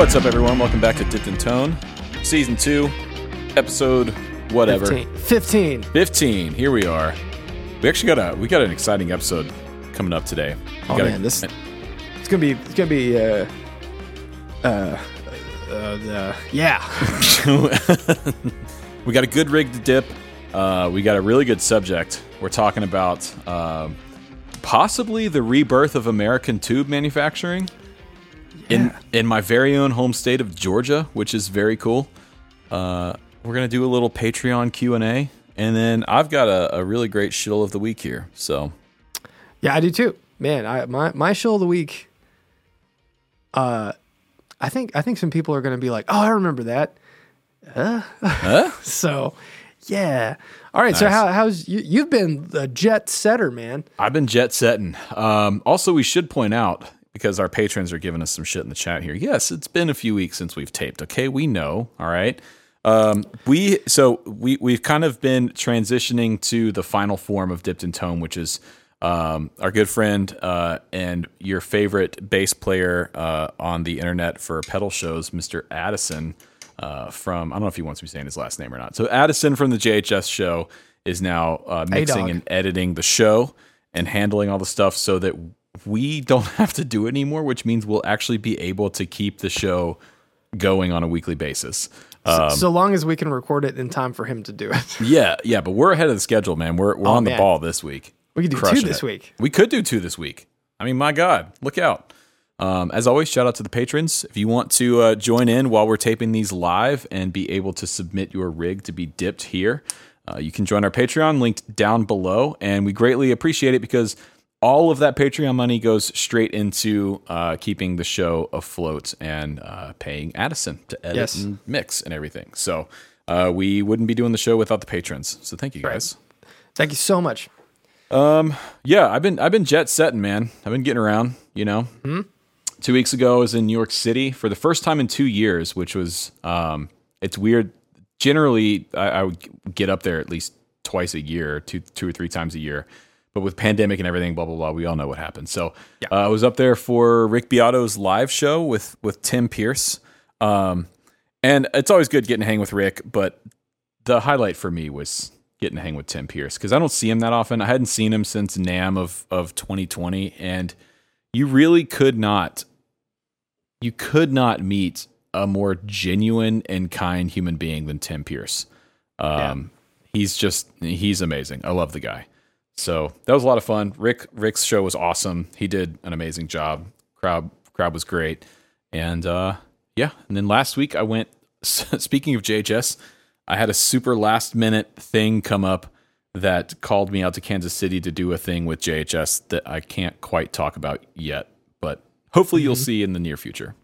What's up, everyone? Welcome back to Dipped in Tone, Season 2, Episode whatever. 15. Here we are. We actually got an exciting episode coming up today. Yeah. We got a good rig to dip. We got a really good subject. We're talking about possibly the rebirth of American tube manufacturing in my very own home state of Georgia, which is very cool. We're going to do a little Patreon Q&A, and then I've got a really great shill of the week here. So, yeah, I do too. Man, my shill of the week, I think some people are going to be like, oh, I remember that. So, yeah. All right, nice. So how's you've been a jet setter, man. I've been jet setting. Also, we should point out, because our patrons are giving us some shit in the chat here. Yes, it's been a few weeks since we've taped. Okay, we know. All right. We've kind of been transitioning to the final form of Dipped in Tone, which is our good friend and your favorite bass player on the internet for pedal shows, Mr. Addison from, I don't know if he wants me saying his last name or not. So Addison from the JHS show is now mixing and editing the show and handling all the stuff so that we don't have to do it anymore, which means we'll actually be able to keep the show going on a weekly basis. So long as we can record it in time for him to do it. Yeah, but we're ahead of the schedule, man. We're on the ball this week. We could do two this week. We could do two this week. I mean, my God, look out. As always, shout out to the patrons. If you want to join in while we're taping these live and be able to submit your rig to be dipped here, you can join our Patreon linked down below. And we greatly appreciate it because all of that Patreon money goes straight into keeping the show afloat and paying Addison to edit and mix and everything. So we wouldn't be doing the show without the patrons. So thank you guys. Thank you so much. Yeah, I've been jet setting, man. I've been getting around, you know. Mm-hmm. 2 weeks ago, I was in New York City for the first time in 2 years, which was it's weird. Generally, I would get up there at least twice a year, two or three times a year. But with pandemic and everything, blah, blah, blah, we all know what happened. So I was up there for Rick Beato's live show with Tim Pierce. And it's always good getting to hang with Rick, but the highlight for me was getting to hang with Tim Pierce because I don't see him that often. I hadn't seen him since NAMM of 2020. And you really could not meet a more genuine and kind human being than Tim Pierce. He's amazing. I love the guy. So that was a lot of fun. Rick's show was awesome. He did an amazing job. Crowd was great. And and then last week I went, speaking of JHS, I had a super last minute thing come up that called me out to Kansas City to do a thing with JHS that I can't quite talk about yet, but hopefully you'll see in the near future.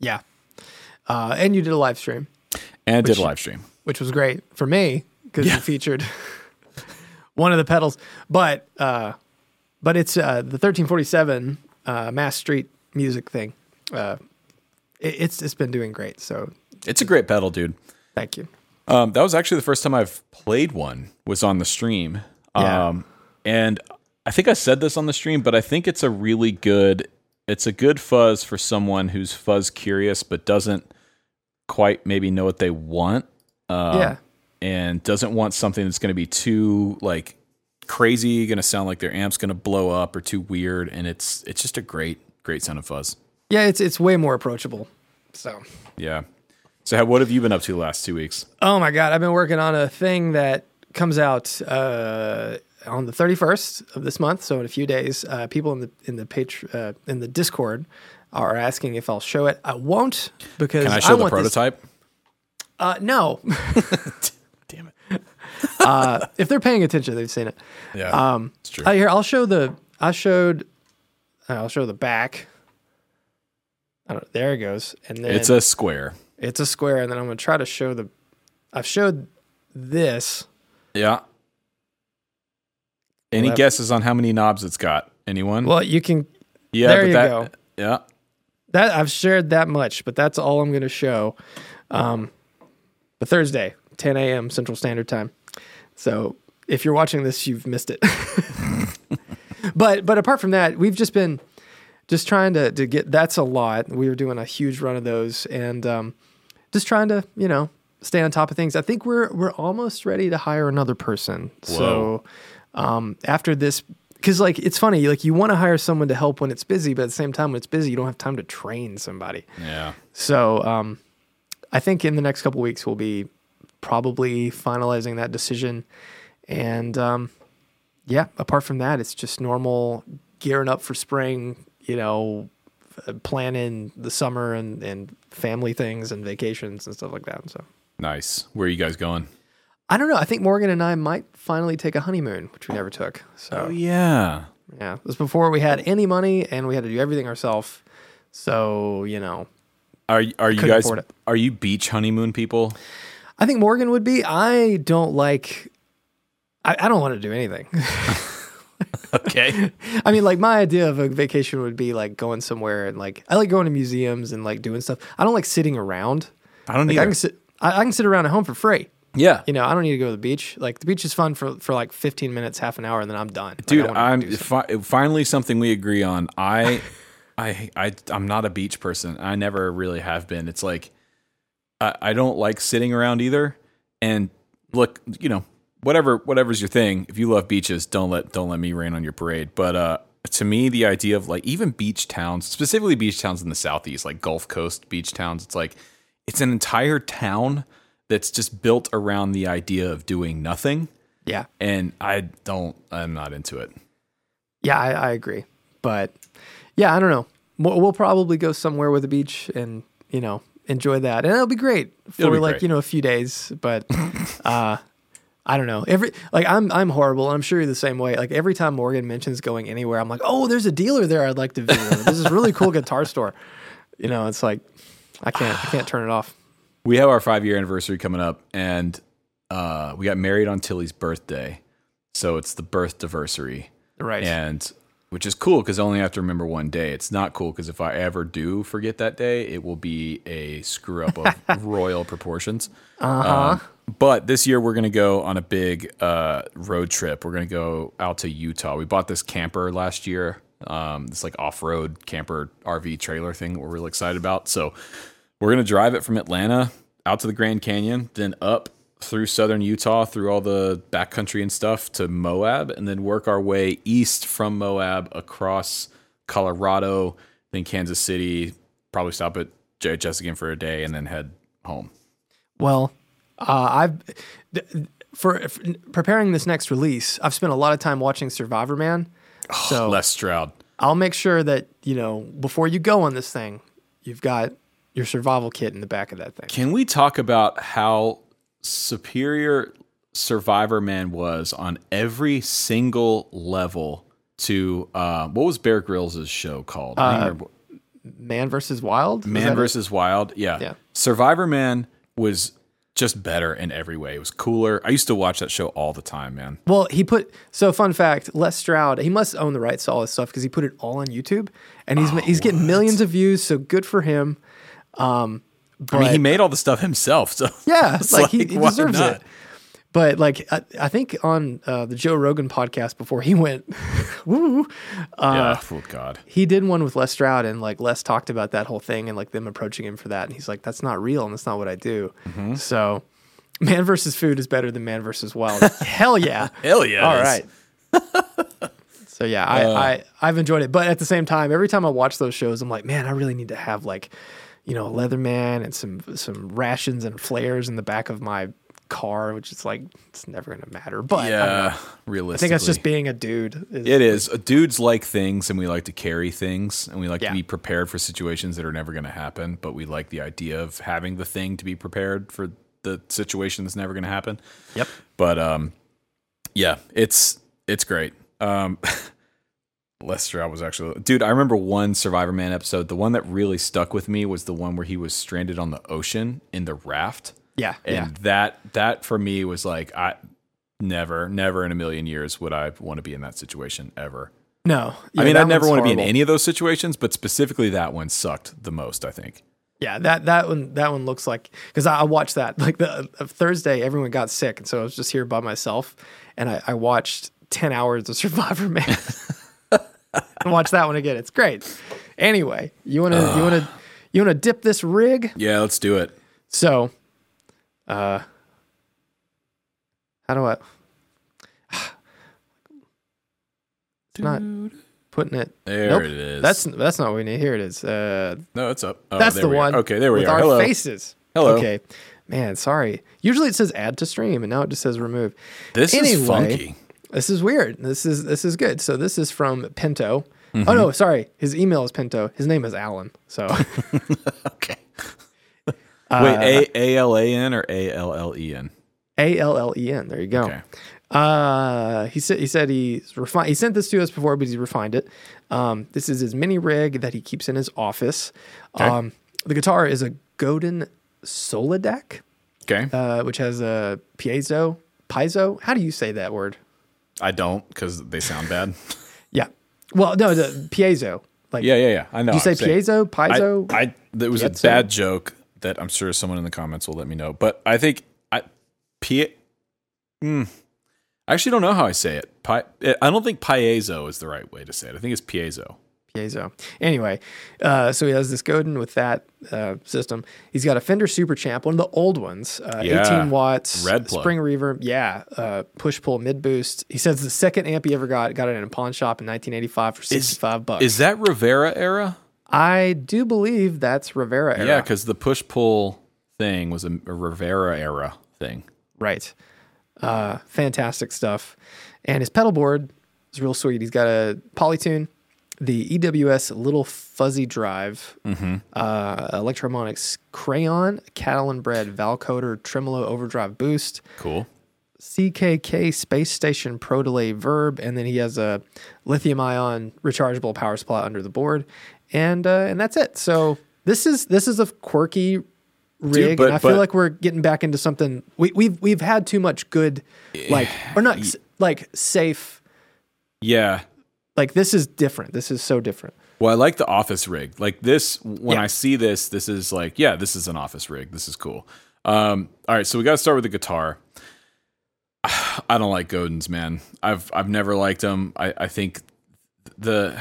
Yeah. And you did a live stream. Which was great for me because you featured one of the pedals, but it's the 1347 Mass Street music thing. It's been doing great. So it's a great pedal, dude. Thank you. That was actually the first time I've played one was on the stream. And I think I said this on the stream, but I think it's a really good. It's a good fuzz for someone who's fuzz curious but doesn't quite maybe know what they want. And doesn't want something that's going to be too like crazy, going to sound like their amp's going to blow up or too weird, and it's just a great sound of fuzz. Yeah, it's way more approachable. So yeah. So what have you been up to the last 2 weeks? Oh my God, I've been working on a thing that comes out on the 31st of this month, so in a few days. People in the Discord are asking if I'll show it. I won't because can I show the prototype? No. If they're paying attention, they've seen it. Yeah, it's true. Here, I'll show the back. I don't know, there it goes, and then it's a square. And then I'm gonna try to show the. I've showed this. Yeah. Any guesses on how many knobs it's got? Anyone? Well, you can. Yeah, there you go. Yeah. That I've shared that much, but that's all I'm gonna show. But Thursday, 10 a.m. Central Standard Time. So if you're watching this, you've missed it. But apart from that, we've just been just trying to get, that's a lot. We were doing a huge run of those and just trying to, you know, stay on top of things. I think we're almost ready to hire another person. Whoa. So after this, because like, it's funny, like you want to hire someone to help when it's busy, but at the same time when it's busy, you don't have time to train somebody. Yeah. So I think in the next couple of weeks, we'll be probably finalizing that decision. And yeah, apart from that, it's just normal gearing up for spring, you know, planning the summer and family things and vacations and stuff like that. So nice. Where are you guys going? I don't know. I think Morgan and I might finally take a honeymoon, which we never took. So yeah, it was before we had any money and we had to do everything ourselves. So you know, are you beach honeymoon people? I think Morgan would be. I don't like. I don't want to do anything. Okay. I mean, like my idea of a vacation would be like going somewhere and like I like going to museums and like doing stuff. I don't like sitting around. I don't like, either. I can sit around at home for free. Yeah. You know, I don't need to go to the beach. Like the beach is fun for like 15 minutes, half an hour, and then I'm done. Dude, like, finally something we agree on. I'm not a beach person. I never really have been. It's like I don't like sitting around either. And look, you know, whatever's your thing. If you love beaches, don't let me rain on your parade. But to me, the idea of like even beach towns, specifically beach towns in the southeast, like Gulf Coast beach towns, it's like it's an entire town that's just built around the idea of doing nothing. Yeah, and I'm not into it. Yeah, I agree. But yeah, I don't know. We'll probably go somewhere with a beach, and you know, enjoy that, and it'll be great for you know a few days. But I don't know. I'm horrible. And I'm sure you're the same way. Like every time Morgan mentions going anywhere, I'm like, oh, there's a dealer there I'd like to visit. There's this really cool guitar store. You know, it's like I can't turn it off. We have our 5-year anniversary coming up, and we got married on Tilly's birthday, so it's the birthdiversary, right? And which is cool because I only have to remember one day. It's not cool because if I ever do forget that day, it will be a screw up of royal proportions. But this year we're going to go on a big road trip. We're going to go out to Utah. We bought this camper last year, this like off-road camper RV trailer thing that we're really excited about. So we're going to drive it from Atlanta out to the Grand Canyon, then up through southern Utah, through all the backcountry and stuff to Moab, and then work our way east from Moab across Colorado, then Kansas City, probably stop at JHS again for a day, and then head home. Well... For preparing this next release, I've spent a lot of time watching Survivorman. Oh, so Les Stroud. I'll make sure that, you know, before you go on this thing, you've got your survival kit in the back of that thing. Can we talk about how superior Survivorman was on every single level to, what was Bear Grylls' show called? Man versus Wild? Man versus Wild, yeah. Survivorman was... just better in every way. It was cooler. I used to watch that show all the time, man. Well, fun fact, Les Stroud, he must own the rights to all this stuff because he put it all on YouTube, and he's getting millions of views, so good for him. But, I mean, he made all the stuff himself, so... yeah, like he deserves it. But, like, I think on the Joe Rogan podcast before he went, woo, oh, God. He did one with Les Stroud, and, like, Les talked about that whole thing and, like, them approaching him for that. And he's like, that's not real, and that's not what I do. Mm-hmm. So, Man versus Food is better than Man versus Wild. Hell yeah. Hell yeah. All right. So, yeah, I've enjoyed it. But at the same time, every time I watch those shows, I'm like, man, I really need to have, like, you know, a Leatherman and some rations and flares in the back of my car, which is like it's never gonna matter, but yeah, realistically, I think that's just being a dude. It is. Dudes like things, and we like to carry things, and we like to be prepared for situations that are never gonna happen. But we like the idea of having the thing to be prepared for the situation that's never gonna happen. Yep. But yeah, it's great. Les Stroud was actually, dude. I remember one Survivorman episode. The one that really stuck with me was the one where he was stranded on the ocean in the raft. Yeah. And that for me was like, I never in a million years would I want to be in that situation ever. No. Yeah, I mean, I never want to be in any of those situations, but specifically that one sucked the most, I think. Yeah. That one looks like, cause I watched that like Thursday, everyone got sick. And so I was just here by myself and I watched 10 hours of Survivorman. and watch that one again. It's great. Anyway, you wanna dip this rig? Yeah, let's do it. So, how do I? It's not putting it. There Nope. it is. That's not what we need. Here it is. No, it's up. Oh, that's the one. Okay, there we with are. With our Hello. Faces. Hello. Okay. Man, sorry. Usually it says add to stream, and now it just says remove. This is funky. This is weird. This is good. So this is from Pinto. Mm-hmm. Oh, no, sorry. His email is Pinto. His name is Alan. So okay. Wait, A-L-A-N or A-L-L-E-N? A-L-L-E-N. There you go. Okay. He said he sent this to us before, but he refined it. This is his mini rig that he keeps in his office. Okay. The guitar is a Godin Solidec, okay, which has a piezo. How do you say that word? I don't, because they sound bad. Yeah. Well, no, the piezo. Like, yeah. I know. Do you say piezo, piezo? There was piezo. A bad joke that I'm sure someone in the comments will let me know, but I think I actually don't know how I say it. I don't think piezo is the right way to say it. I think it's piezo. Piezo. Anyway, so he has this Godin with that system. He's got a Fender Super Champ, one of the old ones, 18 watts, red plug, spring reverb, push-pull mid-boost. He says the second amp he ever got it in a pawn shop in 1985 for $65. Is that Rivera era? I do believe that's Rivera era. Yeah, because the push-pull thing was a Rivera era thing. Right. Fantastic stuff. And his pedal board is real sweet. He's got a Polytune, the EWS Little Fuzzy Drive, Electroharmonics Crayon, Catalinbread Valcoder Tremolo Overdrive Boost. Cool. CKK Space Station Pro Delay Verb, and then he has a lithium-ion rechargeable power supply under the board, and that's it. So this is a quirky rig, and I feel like we're getting back into something. We've had too much good, safe. Yeah. Like, this is different. This is so different. Well, I like the office rig. Like, this, when I see this, this is like, this is an office rig. This is cool. All right, so we got to start with the guitar. I don't like Godins, man. I've never liked them. I think to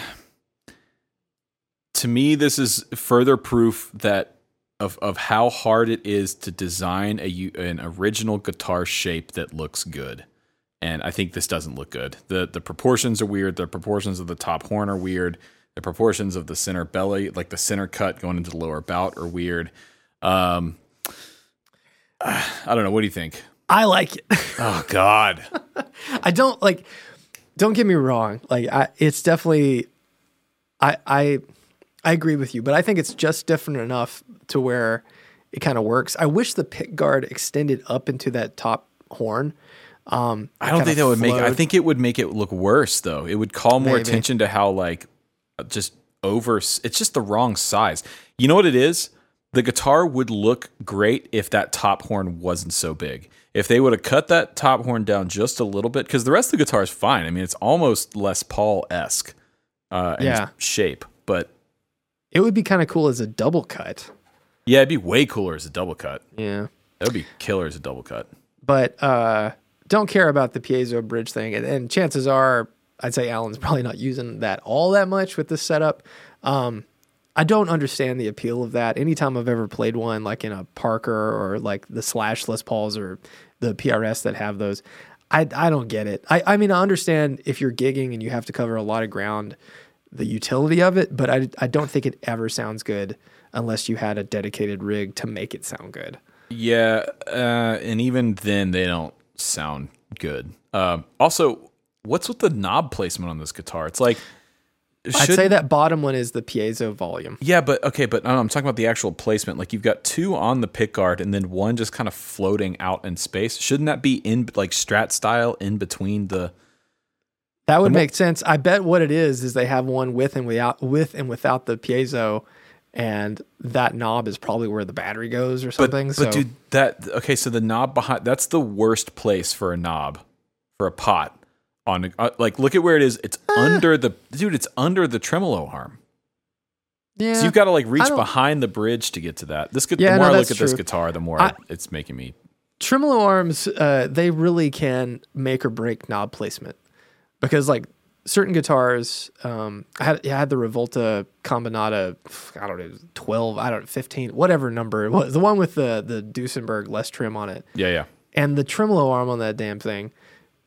me, this is further proof that of how hard it is to design an original guitar shape that looks good. And I think this doesn't look good. The proportions are weird. The proportions of the top horn are weird. The proportions of the center belly, like the center cut going into the lower bout, are weird. I don't know. What do you think? I like it. Oh, God. I don't like. Don't get me wrong. Like, it's definitely. I agree with you, but I think it's just different enough to where it kind of works. I wish the pick guard extended up into that top horn. I don't think that would make it. I think it would make it look worse, though. It would call more attention to how, like, just over. It's just the wrong size. You know what it is? The guitar would look great if that top horn wasn't so big. If they would have cut that top horn down just a little bit, because the rest of the guitar is fine. I mean, it's almost Les Paul-esque in shape, but it would be kind of cool as a double cut. Yeah, it'd be way cooler as a double cut. Yeah, that would be killer as a double cut. But don't care about the piezo bridge thing, and chances are, I'd say Alan's probably not using that all that much with this setup. I don't understand the appeal of that. Anytime I've ever played one, like in a Parker or like the Slash Les Pauls or the PRS that have those, I don't get it. I mean, I understand if you're gigging and you have to cover a lot of ground, the utility of it, but I don't think it ever sounds good unless you had a dedicated rig to make it sound good. Yeah, and even then they don't sound good. Also, what's with the knob placement on this guitar? It's like, I'd say that bottom one is the piezo volume. Yeah, but I'm talking about the actual placement. Like, you've got two on the pickguard and then one just kind of floating out in space. Shouldn't that be in, like, Strat style in between the? That would make sense. I bet what it is they have one with and without the piezo. And that knob is probably where the battery goes or something. But dude, so the knob behind, that's the worst place for a knob, for a pot. On like, look at where it is. It's it's under the tremolo arm. Yeah. So you've got to like reach behind the bridge to get to that. The more I look at this guitar, the more it's making me. Tremolo arms, they really can make or break knob placement, because like certain guitars, I had the Revolta Combinata, 15, whatever number it was, the one with the Duesenberg Les trim on it. Yeah. And the tremolo arm on that damn thing,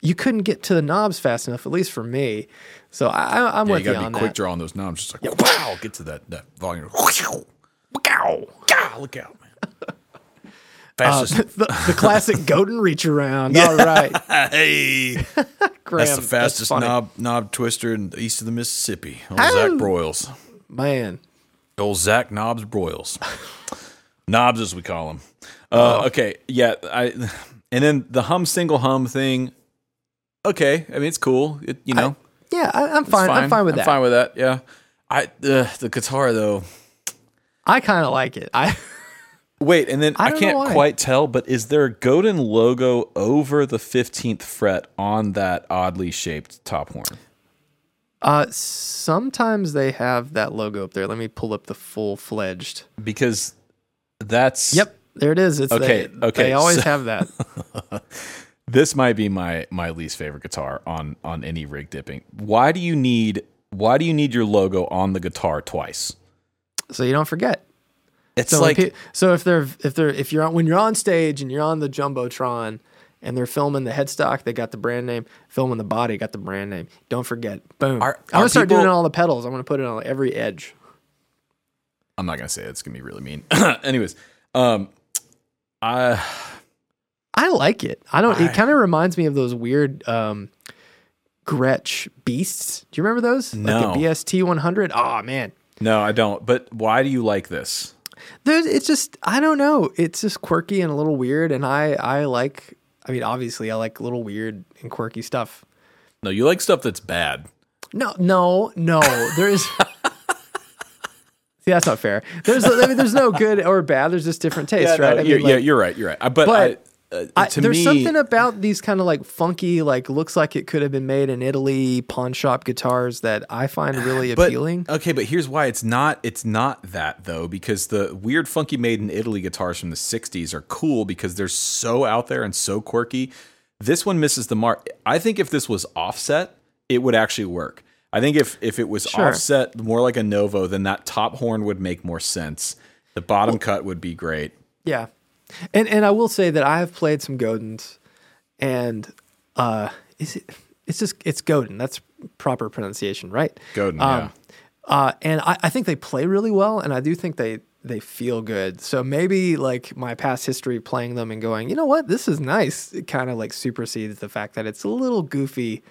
you couldn't get to the knobs fast enough, at least for me. So I'm with you on that. You got to be quick draw on those knobs, just like, wow, get to that volume. Look out, man. Fastest. The classic Godin reach around. Yeah. All right. Hey. Graham, that's the fastest knob twister in the east of the Mississippi. Zach Broyles. Man. Old Zach Knobs Broyles. Knobs, as we call him. Okay. Yeah. And then the single hum thing. Okay. I mean, it's cool. I'm fine. I'm fine with that. Yeah. The guitar, though. I kind of like it. Wait, and then I can't quite tell, but is there a Godin logo over the 15th fret on that oddly shaped top horn? Sometimes they have that logo up there. Let me pull up the full-fledged. Because that's... Yep, there it is. It's okay. They always have that. This might be my least favorite guitar on any rig dipping. Why do you need your logo on the guitar twice? So you don't forget. It's so like if you're on stage and you're on the Jumbotron and they're filming the headstock, they got the brand name. Filming the body, got the brand name. Don't forget. Boom. I'm gonna start doing it on all the pedals. I'm gonna put it on every edge. I'm not gonna say it. It's gonna be really mean. Anyways, I like it. It kind of reminds me of those weird Gretsch Beasts. Do you remember ththose? No. Like the BST 100. Oh man. No, I don't. But why do you like this? It's just, I don't know. It's just quirky and a little weird. And obviously I like little weird and quirky stuff. No, you like stuff that's bad. No. See, that's not fair. There's no good or bad. There's just different tastes, right? You're right. But there's something about these kind of like funky, like looks like it could have been made in Italy pawn shop guitars that I find really appealing. Okay, but here's why it's not that though, because the weird funky made in Italy guitars from the 60s are cool because they're so out there and so quirky. This one misses the mark. I think if this was offset, it would actually work. I think if it was offset more like a Novo, then that top horn would make more sense. The bottom cut would be great. Yeah. And I will say that I have played some Godins, and it's Godin. That's proper pronunciation, right? Godin, yeah. And I think they play really well, and I do think they feel good. So maybe like my past history playing them and going, you know what, this is nice. It kind of like supersedes the fact that it's a little goofy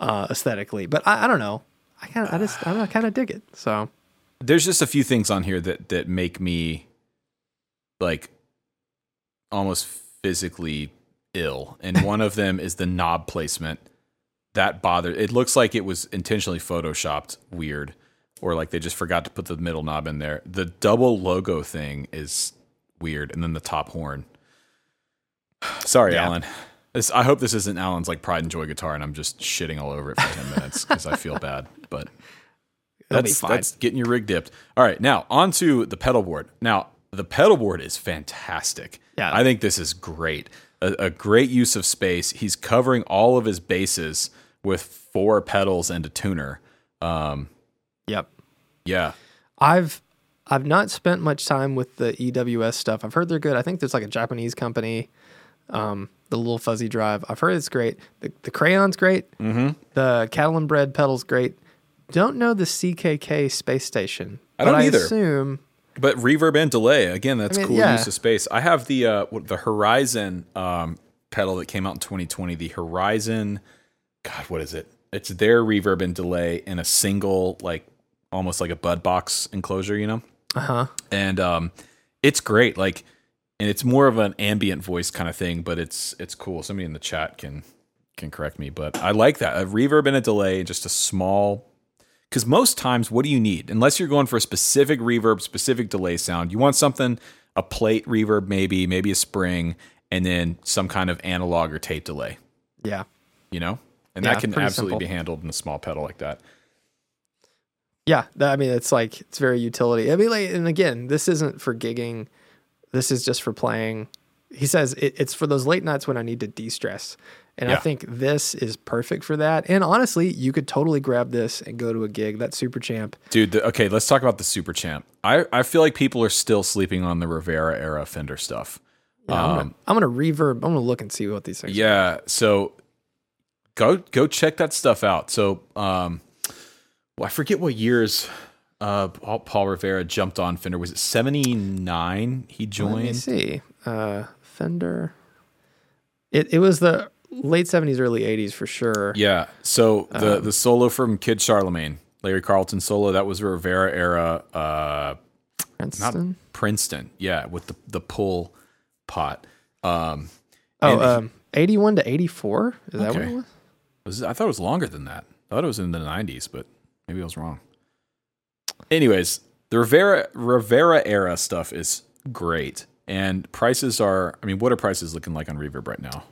aesthetically, but I don't know. I kind of dig it. So there's just a few things on here that make me like almost physically ill, and one of them is the knob placement that bothered. It looks like it was intentionally photoshopped weird, or like they just forgot to put the middle knob in there. The double logo thing is weird, and then the top horn. Sorry, yeah. Alan. I hope this isn't Alan's like pride and joy guitar, and I'm just shitting all over it for 10 minutes because I feel bad. But that's getting your rig dipped. All right, now on to the pedal board. Now. The pedal board is fantastic. Yeah. I think this is great. A great use of space. He's covering all of his bases with four pedals and a tuner. Yep. Yeah. I've not spent much time with the EWS stuff. I've heard they're good. I think there's like a Japanese company. The Little Fuzzy Drive. I've heard it's great. The Crayon's great. Mm-hmm. The Catalinbread pedal's great. Don't know the CKK space station. I don't either. I assume... But reverb and delay, again, that's cool use of space. I have the Horizon pedal that came out in 2020. The Horizon, God, what is it? It's their reverb and delay in a single, like almost like a bud box enclosure, you know? Uh-huh. And it's great. Like, and it's more of an ambient voice kind of thing, but it's cool. Somebody in the chat can correct me, but I like that. A reverb and a delay, just a small... Because most times, what do you need? Unless you're going for a specific reverb, specific delay sound, you want something, a plate reverb maybe a spring, and then some kind of analog or tape delay. Yeah. You know? And that can absolutely be handled in a small pedal like that. Yeah. I mean, it's like, it's very utility. I mean, like, and again, this isn't for gigging. This is just for playing. He says, it's for those late nights when I need to de-stress. And yeah. I think this is perfect for that. And honestly, you could totally grab this and go to a gig. That Super Champ. Dude, okay, let's talk about the Super Champ. I feel like people are still sleeping on the Rivera era Fender stuff. Yeah, I'm going to look and see what these things are. Yeah, so go check that stuff out. So I forget what years Paul Rivera jumped on Fender. Was it 79 he joined? Let me see. Fender. It was the late 70s, early 80s for sure. Yeah. So the solo from Kid Charlemagne, Larry Carlton solo, that was Rivera era. Princeton? Not Princeton. Yeah, with the pull pot. 81 to 84? Is that what it was? I thought it was longer than that. I thought it was in the 90s, but maybe I was wrong. Anyways, the Rivera era stuff is great. And prices are, what are prices looking like on Reverb right now?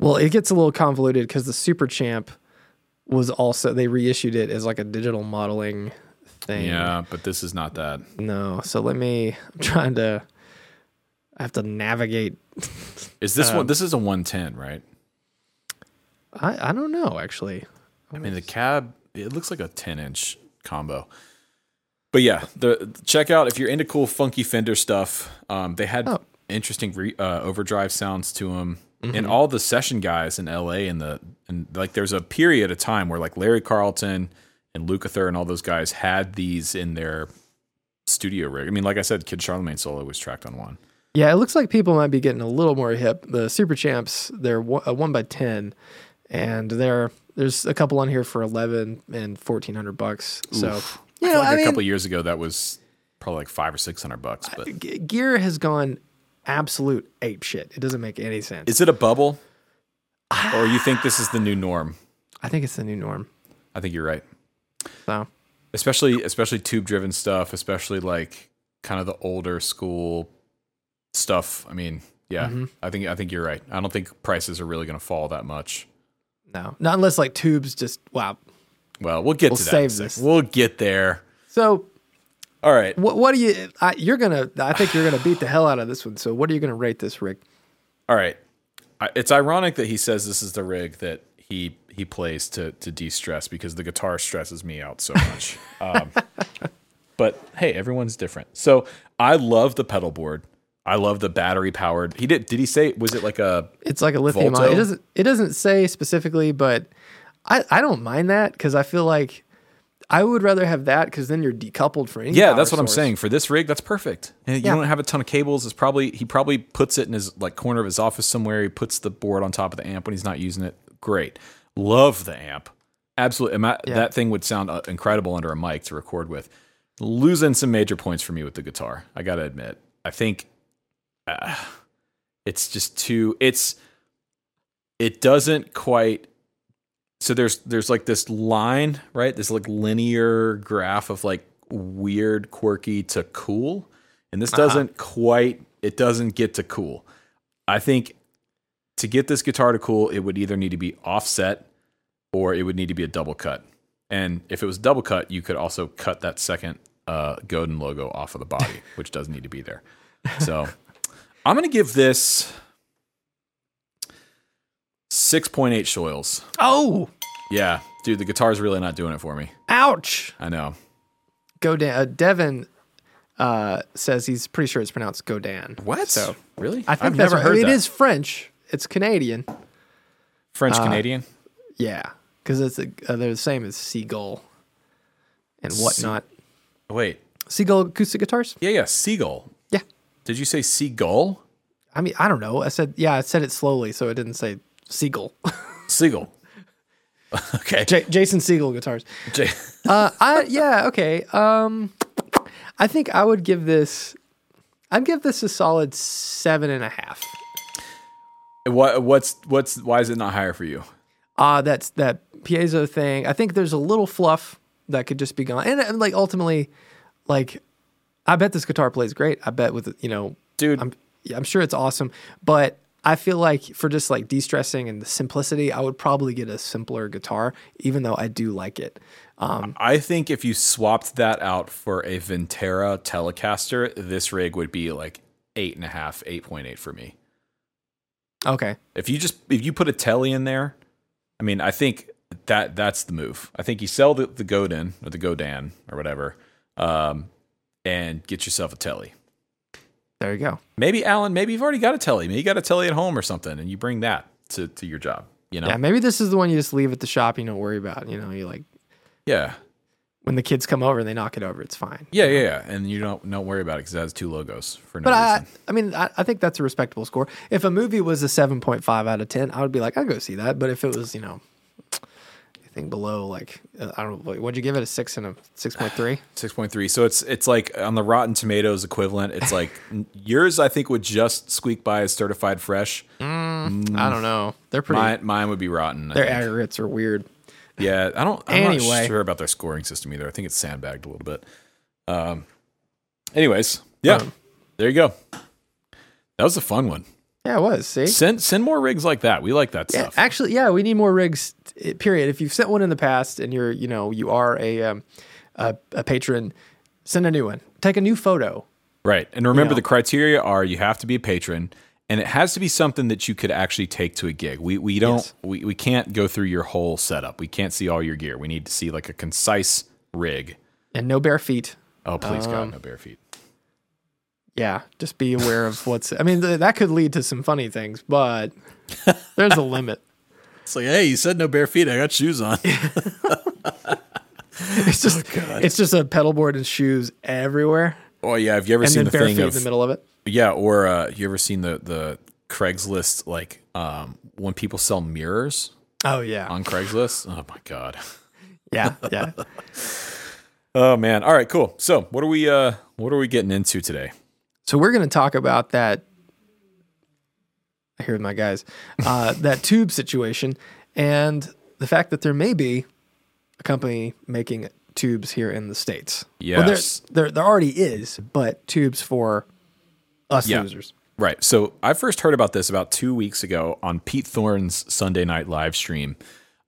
Well, it gets a little convoluted because the Super Champ was also, they reissued it as like a digital modeling thing. Yeah, but this is not that. No. So I have to navigate. Is this one? This is a 110, right? I don't know, actually. The cab, it looks like a 10-inch combo. But yeah, check out if you're into cool, funky Fender stuff. They had interesting overdrive sounds to them, mm-hmm. and all the session guys in LA and there's a period of time where like Larry Carlton and Lukather and all those guys had these in their studio rig. Like I said, Kid Charlemagne solo was tracked on one. Yeah, it looks like people might be getting a little more hip. The Super Champs, they're 1x10, and there's a couple on here for $1,100 and $1,400. So. Oof. A couple of years ago, that was probably like $500 or $600. But gear has gone absolute ape shit. It doesn't make any sense. Is it a bubble, or you think this is the new norm? I think it's the new norm. I think you're right. So, especially tube-driven stuff, especially like kind of the older school stuff. Mm-hmm. I think you're right. I don't think prices are really going to fall that much. No, not unless like tubes just wow. Well, we'll to that. Save this. We'll get there. So, all right. What do you? I think you're gonna beat the hell out of this one. So, what are you gonna rate this rig? All right. It's ironic that he says this is the rig that he plays to de-stress because the guitar stresses me out so much. But hey, everyone's different. So, I love the pedal board. I love the battery powered. He did. Did he say? Was it like a? It's like a lithium ion. It doesn't say specifically, but. I don't mind that because I feel like I would rather have that because then you're decoupled for anything. Yeah, that's what I'm saying. For this rig, that's perfect. And you don't have a ton of cables. He probably puts it in his like corner of his office somewhere. He puts the board on top of the amp when he's not using it. Great. Love the amp. Absolutely. That thing would sound incredible under a mic to record with. Losing some major points for me with the guitar. I got to admit. I think it's just too... It doesn't quite... So there's like this line, right? This like linear graph of like weird, quirky to cool. And this doesn't get to cool. I think to get this guitar to cool, it would either need to be offset or it would need to be a double cut. And if it was double cut, you could also cut that second Godin logo off of the body, which doesn't need to be there. So I'm going to give this... 6.8 Shoils. Oh! Yeah. Dude, the guitar's really not doing it for me. Ouch! I know. Godin. Devin says he's pretty sure it's pronounced Godin. What? So, really? I think I've never heard that. It is French. It's Canadian. French-Canadian? Yeah. Because they're the same as Seagull and whatnot. Wait. Seagull acoustic guitars? Yeah. Seagull. Yeah. Did you say Seagull? I don't know. I said it slowly, so it didn't say... Seagull. Okay. Jason Seagull guitars. Okay. I think I would give this. I'd give this a solid 7.5. Why is it not higher for you? That's that piezo thing. I think there's a little fluff that could just be gone, and like ultimately, like I bet this guitar plays great. I bet with dude, I'm sure it's awesome, but. I feel like for just like de-stressing and the simplicity, I would probably get a simpler guitar, even though I do like it. I think if you swapped that out for a Ventara Telecaster, this rig would be like 8.5, 8.8 for me. Okay. If you put a telly in there, I mean, I think that's the move. I think you sell the Godin or the Godan or whatever, and get yourself a telly. There you go. Maybe Alan, maybe you've already got a telly. Maybe you got a telly at home or something, and you bring that to your job. You know? Yeah, maybe this is the one you just leave at the shop. You don't worry about. You know, you like. Yeah. When the kids come over and they knock it over, it's fine. Yeah, yeah, yeah. And you don't worry about it because it has two logos for no reason. I mean, I think that's a respectable score. If a movie was a 7.5 out of 10, I would be like, I'll go see that. But if it was, you know, anything below, like, I don't know, what'd you give it? A 6 and a 6.3? 6.3. So it's like on the Rotten Tomatoes equivalent, it's like yours, I think, would just squeak by as certified fresh. I don't know. They're pretty. Mine would be rotten. Their aggregates are weird. Yeah, I'm not sure about their scoring system either. I think it's sandbagged a little bit. Anyways, yeah, there you go. That was a fun one. Yeah, it was. See, send more rigs like that. We like that stuff. Actually, yeah, we need more rigs. Period. If you've sent one in the past and you are a patron, send a new one. Take a new photo. Right, and remember the criteria are you have to be a patron. And it has to be something that you could actually take to a gig. We can't go through your whole setup. We can't see all your gear. We need to see like a concise rig. And no bare feet. Oh, please God, no bare feet. Yeah, just be aware of what's... I mean, that could lead to some funny things, but there's a limit. It's like, hey, you said no bare feet. I got shoes on. It's just a pedal board and shoes everywhere. Oh, yeah. Have you ever seen the thing in the middle of it? Yeah, or you ever seen the Craigslist, like when people sell mirrors? Oh, yeah. On Craigslist? Oh, my God. Yeah, yeah. Oh, man. All right, cool. So what are we getting into today? So we're going to talk about that, I hear with my guys, that tube situation and the fact that there may be a company making tubes here in the States. Yes. Well, there already is, but tubes for... us losers. Right. So I first heard about this about 2 weeks ago on Pete Thorne's Sunday Night Live stream.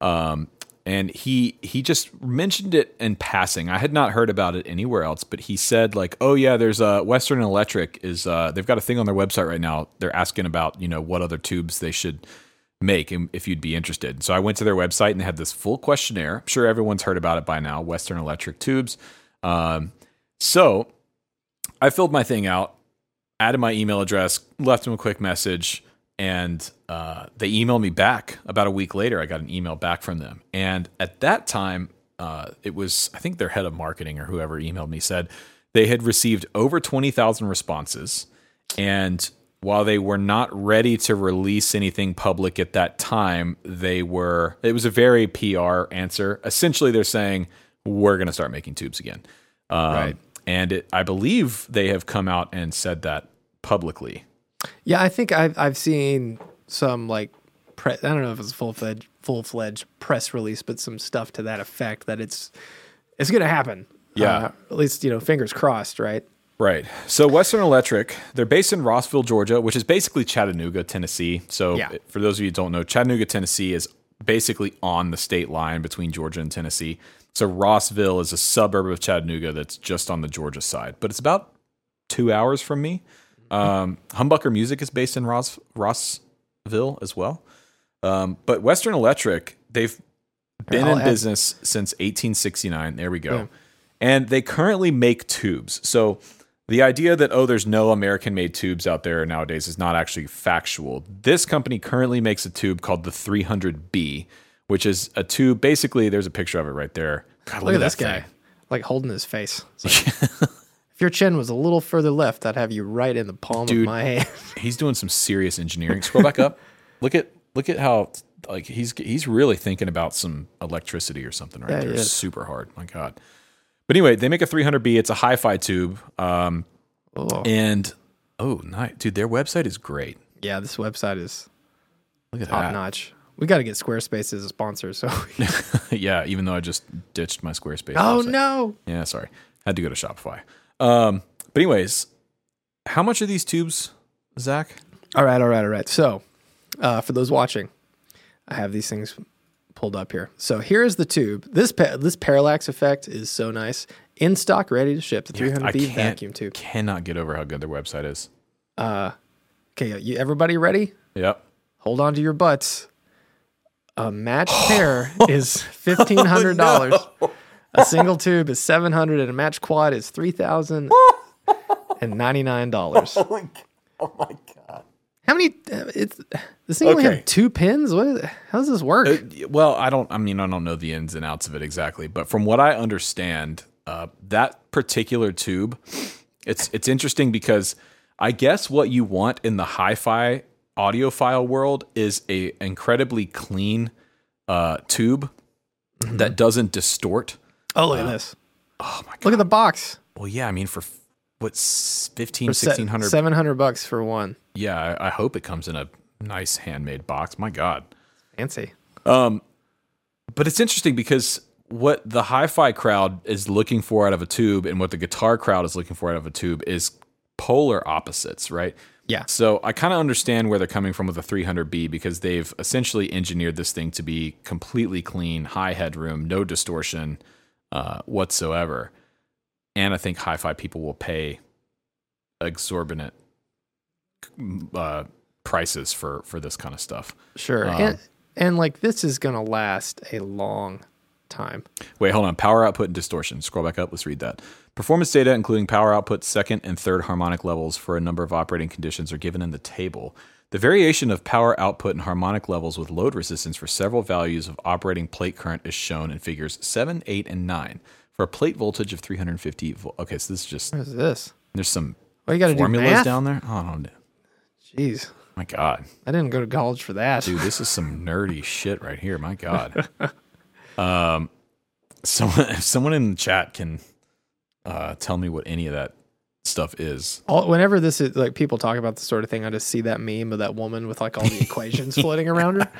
And he just mentioned it in passing. I had not heard about it anywhere else, but he said like, oh yeah, there's a Western Electric they've got a thing on their website right now. They're asking about, what other tubes they should make and if you'd be interested. So I went to their website and they had this full questionnaire. I'm sure everyone's heard about it by now. Western Electric tubes. So I filled my thing out. Added my email address, left them a quick message, and they emailed me back. About a week later, I got an email back from them. And at that time, it was, I think their head of marketing or whoever emailed me said they had received over 20,000 responses. And while they were not ready to release anything public at that time, it was a very PR answer. Essentially, they're saying, we're going to start making tubes again. Right. And I believe they have come out and said that publicly. Yeah, I think I've seen some like I don't know if it's a full-fledged press release, but some stuff to that effect that it's going to happen. Yeah, at least fingers crossed, right? Right. So Western Electric, they're based in Rossville, Georgia, which is basically Chattanooga, Tennessee. So for those of you who don't know, Chattanooga, Tennessee is basically on the state line between Georgia and Tennessee. So Rossville is a suburb of Chattanooga that's just on the Georgia side, but it's about 2 hours from me. Humbucker Music is based in Rossville as well. But Western Electric, they've been in business since 1869. There we go. Yeah. And they currently make tubes. So the idea that, there's no American-made tubes out there nowadays is not actually factual. This company currently makes a tube called the 300B. Which is a tube. Basically, there's a picture of it right there. God, look at this guy, like holding his face. Like, if your chin was a little further left, I'd have you right in the palm of my hand. He's doing some serious engineering. Scroll back up. Look at how like he's really thinking about some electricity or something right there. Super hard. My God. But anyway, they make a 300B. It's a hi-fi tube. Nice, dude. Their website is great. Yeah, this website is top notch. We got to get Squarespace as a sponsor. So yeah, even though I just ditched my Squarespace. Oh no! Yeah, sorry, had to go to Shopify. But anyways, how much are these tubes, Zach? All right. So, for those watching, I have these things pulled up here. So here is the tube. This parallax effect is so nice. In stock, ready to ship. The 300B vacuum tube. Cannot get over how good their website is. Okay, everybody ready? Yep. hold on to your butts. A matched pair is $1,500. Oh, no. A single tube is $700, and a matched quad is $3,099. Oh my God! How many? It's this thing only had two pins. How does this work? Well, I don't know the ins and outs of it exactly, but from what I understand, that particular tube, it's interesting because I guess what you want in the hi-fi audiophile world is a incredibly clean tube that doesn't distort. Oh, look at this. Oh my God. Look at the box. Well, yeah, I mean, for $1,600 $700 for one. Yeah, I hope it comes in a nice handmade box. My God. Fancy. But it's interesting because what the hi-fi crowd is looking for out of a tube and what the guitar crowd is looking for out of a tube is polar opposites, right? Yeah. So I kind of understand where they're coming from with the 300B because they've essentially engineered this thing to be completely clean, high headroom, no distortion whatsoever. And I think hi-fi people will pay exorbitant prices for this kind of stuff. Sure. And like this is going to last a long time. Wait, hold on. Power output and distortion. Scroll back up. Let's read that. Performance data, including power output, second and third harmonic levels for a number of operating conditions are given in the table. The variation of power output and harmonic levels with load resistance for several values of operating plate current is shown in figures 7, 8, and 9 for a plate voltage of 350 volt. Okay, so this is just... What is this? There's some formulas down there. Oh, I don't know. Jeez. My God. I didn't go to college for that. Dude, this is some nerdy shit right here. My God. Someone in the chat can... tell me what any of that stuff is. Whenever this is like people talk about this sort of thing, I just see that meme of that woman with like all the equations floating around her.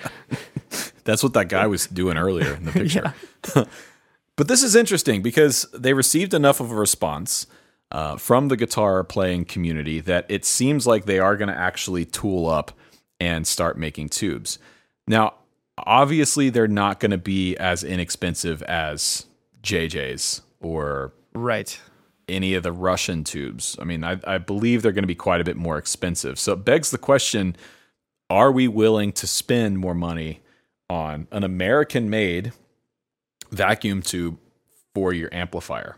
That's what that guy was doing earlier in the picture. Yeah. But this is interesting because they received enough of a response from the guitar playing community that it seems like they are going to actually tool up and start making tubes. Now, obviously, they're not going to be as inexpensive as JJ's or right. Any of the Russian tubes. I mean, I believe they're going to be quite a bit more expensive. So it begs the question, are we willing to spend more money on an American-made vacuum tube for your amplifier?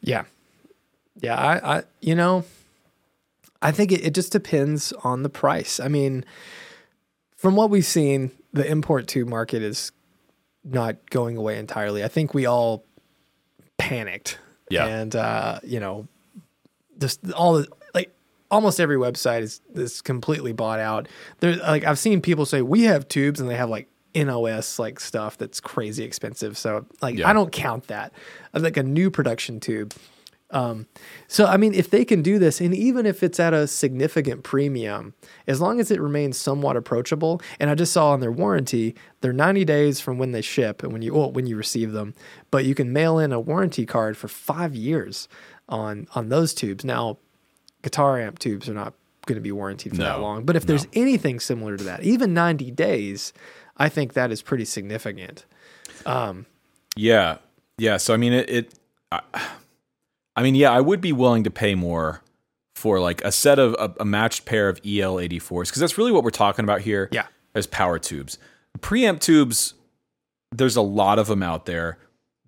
Yeah. Yeah, I think it just depends on the price. I mean, from what we've seen, the import tube market is not going away entirely. I think we all panicked. Yeah. And just almost every website is completely bought out. There's like I've seen people say we have tubes and they have like NOS like stuff that's crazy expensive. So like I don't count that. I like a new production tube. So I mean if they can do this and even if it's at a significant premium, as long as it remains somewhat approachable, and I just saw on their warranty, they're 90 days from when they ship and when you receive them, but you can mail in a warranty card for 5 years on those tubes. Now, guitar amp tubes are not going to be warranted for that long, but if there's anything similar to that, even 90 days, I think that is pretty significant. So I mean I would be willing to pay more for like a set of a matched pair of EL84s because that's really what we're talking about here. Yeah, as power tubes, preamp tubes. There's a lot of them out there.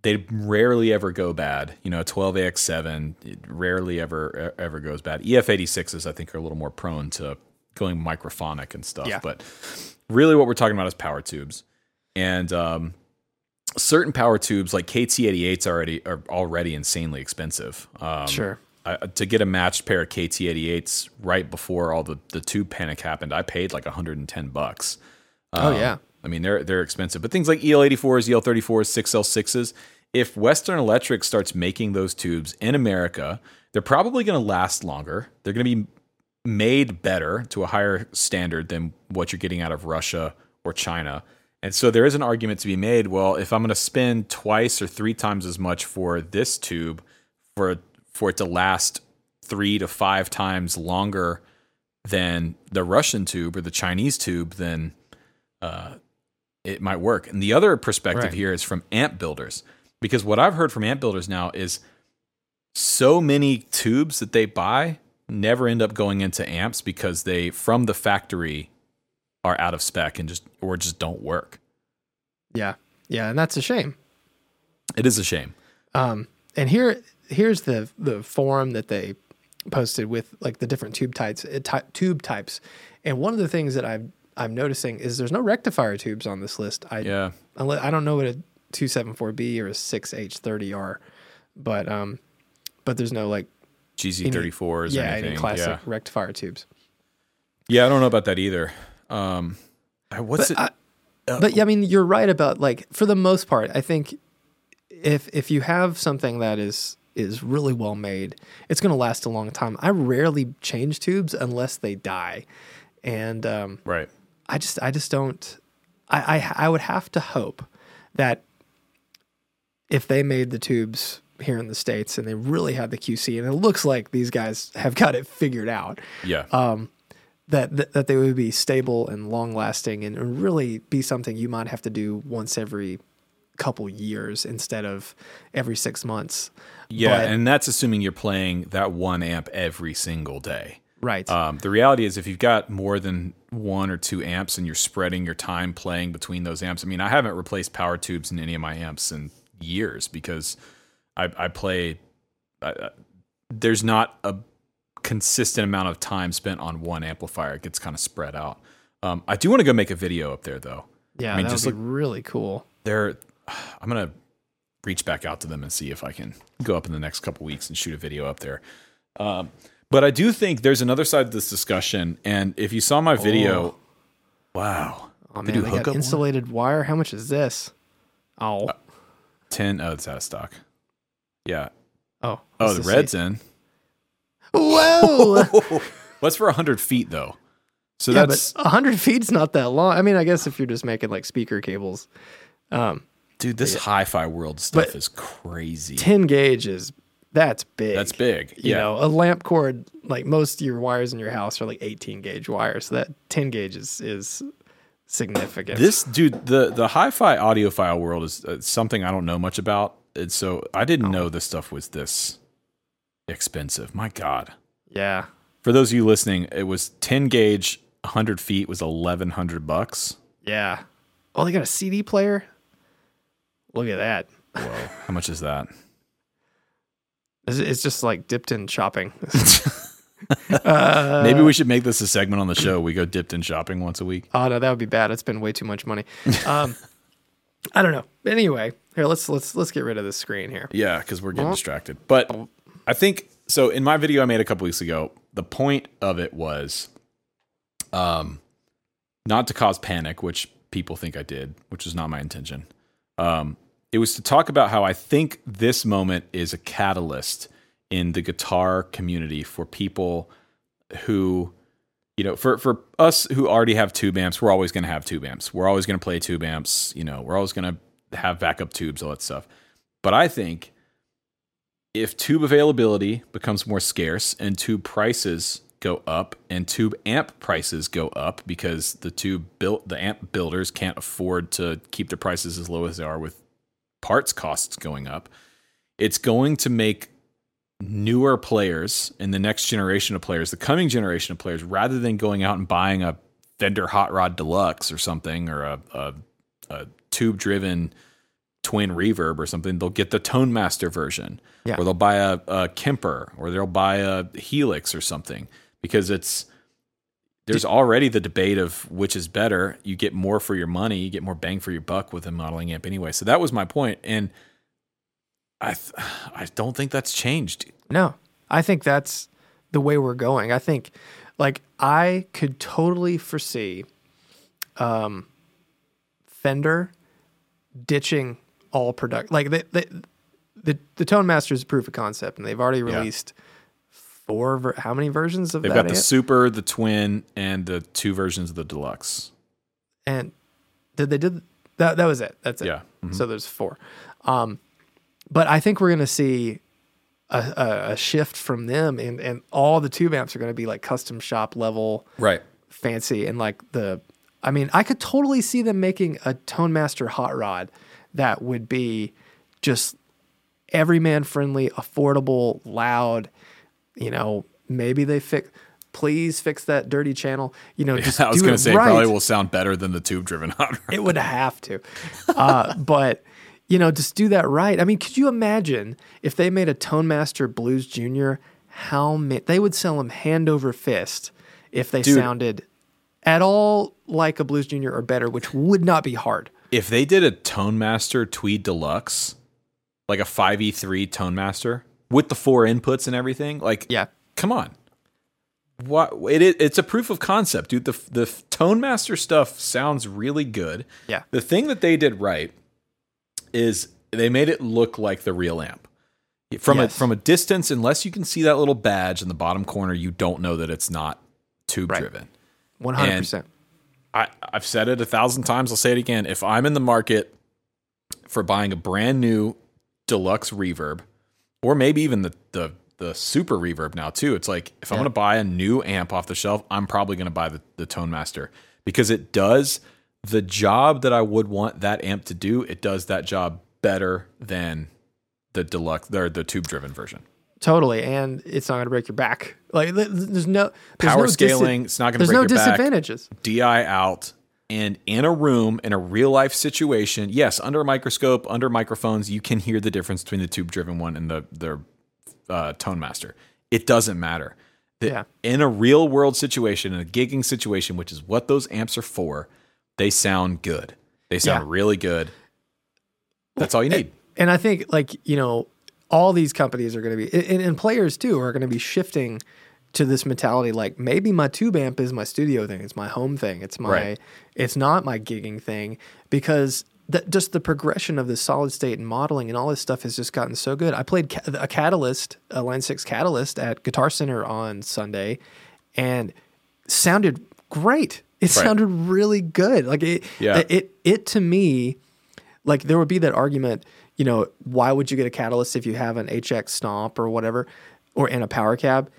They rarely ever go bad. 12AX7 it rarely ever goes bad. EF86s I think are a little more prone to going microphonic and stuff. Yeah. But really, what we're talking about is power tubes, and certain power tubes like KT88s are already insanely expensive. Sure. To get a matched pair of KT88s right before all the tube panic happened, I paid like $110. I mean, they're expensive, but things like EL84s, EL34s, 6L6s, if Western Electric starts making those tubes in America, they're probably going to last longer. They're going to be made better to a higher standard than what you're getting out of Russia or China. And so there is an argument to be made. Well, if I'm going to spend twice or three times as much for this tube for it to last 3 to 5 times longer than the Russian tube or the Chinese tube, then it might work. And the other perspective here is from amp builders, because what I've heard from amp builders now is so many tubes that they buy never end up going into amps because they, from the factory, are out of spec and just don't work. Yeah. Yeah. And that's a shame. It is a shame. And here's the form that they posted with like the different tube types. And one of the things that I'm noticing is there's no rectifier tubes on this list. I don't know what a 274B or a 6H30 are, but there's no like GZ34s or anything. Any classic rectifier tubes. Yeah, I don't know about that either. I mean, you're right about like for the most part, I think if you have something that is really well made, it's going to last a long time. I rarely change tubes unless they die, and right. I just don't. I would have to hope that if they made the tubes here in the States and they really had the QC, and it looks like these guys have got it figured out. Yeah. That they would be stable and long lasting and really be something you might have to do once every couple years instead of every 6 months. Yeah, but, and that's assuming you're playing that one amp every single day. Right. The reality is if you've got more than one or two amps and you're spreading your time playing between those amps, I mean, I haven't replaced power tubes in any of my amps in years because I play, there's not a consistent amount of time spent on one amplifier. It gets kind of spread out. I do want to go make a video up there though. Yeah, I mean, that just would be really cool. I'm going to reach back out to them and see if I can go up in the next couple weeks and shoot a video up there. But I do think there's another side to this discussion. And if you saw my video, wow. Oh, man, they got insulated wire. How much is this? Oh, 10. Oh, it's out of stock. Yeah. Oh, the red's in. Whoa! What's for 100 feet, though? So yeah, that's 100 feet's not that long. I mean, I guess if you're just making like speaker cables. Dude, this hi-fi world stuff is crazy. 10 gauge that's big. That's big. You know, a lamp cord, like most of your wires in your house are like 18 gauge wires. So that 10 gauge is significant. This, dude, the hi-fi audiophile world is something I don't know much about. And so I didn't know this stuff was this expensive. My God. Yeah. For those of you listening, it was 10 gauge, 100 feet was $1,100. Yeah. Oh, they got a CD player? Look at that. Whoa. How much is that? It's just like dipped in shopping. Maybe we should make this a segment on the show. We go dipped in shopping once a week. Oh, no, that would be bad. It's been way too much money. I don't know. Anyway, here, let's get rid of this screen here. Yeah, because we're getting distracted. But I think, so in my video I made a couple weeks ago, the point of it was not to cause panic, which people think I did, which is not my intention. It was to talk about how I think this moment is a catalyst in the guitar community for people who, you know, for us who already have tube amps, we're always going to have tube amps. We're always going to play tube amps. You know, we're always going to have backup tubes, all that stuff. But I think if tube availability becomes more scarce and tube prices go up and tube amp prices go up because the amp builders can't afford to keep their prices as low as they are with parts costs going up, it's going to make newer players and the next generation of players, the coming generation of players, rather than going out and buying a Fender Hot Rod Deluxe or something, or a tube driven twin reverb or something, they'll get the Tone Master version, or they'll buy a Kemper, or they'll buy a Helix or something, because there's already the debate of which is better. You get more for your money, you get more bang for your buck with a modeling amp anyway. So that was my point. And I don't think that's changed. No, I think that's the way we're going. I think like I could totally foresee Fender ditching all product. Like the Tone Master is a proof of concept, and they've already released how many versions of that? They've got the Super, the Twin, and the two versions of the Deluxe. And did that? That was it. That's it. Yeah. Mm-hmm. So there's 4. But I think we're going to see a shift from them, and all the tube amps are going to be like custom shop level, right? Fancy, and like I mean, I could totally see them making a Tone Master hot rod that would be just everyman friendly, affordable, loud. You know, maybe they fix Please fix that dirty channel. You know, just I was going to say, right. It probably will sound better than the tube-driven hot rod. It would have to. But, you know, just do that right. I mean, could you imagine if they made a Tone Master Blues Junior, how many... They would sell them hand over fist if they sounded at all like a Blues Junior or better, which would not be hard. If they did a Tone Master Tweed Deluxe, like a 5E3 Tone Master with the four inputs and everything, like, yeah, come on. What it's a proof of concept, dude. The Tone Master stuff sounds really good. Yeah. The thing that they did right is they made it look like the real amp. From a distance, unless you can see that little badge in the bottom corner, you don't know that it's not tube driven. 100%. I've said it 1,000 times. I'll say it again. If I'm in the market for buying a brand new deluxe reverb, or maybe even the super reverb now too, it's like, if I'm going to buy a new amp off the shelf, I'm probably going to buy the Tone Master, because it does the job that I would want that amp to do. It does that job better than the deluxe or the tube driven version. Totally. And it's not going to break your back. Like, there's no power scaling. It's not going to break your back. There's no disadvantages. DI out. And in a room, in a real life situation, yes, under a microscope, under microphones, you can hear the difference between the tube driven one and the Tone Master. It doesn't matter. In a real world situation, in a gigging situation, which is what those amps are for, they sound good. They sound really good. That's all you need. And I think, like, you know, all these companies are going to be, and players too, are going to be shifting to this mentality. Like, maybe my tube amp is my studio thing. It's my home thing. It's my, it's not my gigging thing, because just the progression of the solid state and modeling and all this stuff has just gotten so good. I played a Catalyst, a Line 6 Catalyst at Guitar Center on Sunday, and sounded great. It sounded really good. Like, it to me, like, there would be that argument, you know, why would you get a Catalyst if you have an HX Stomp or whatever, or in a Power Cab?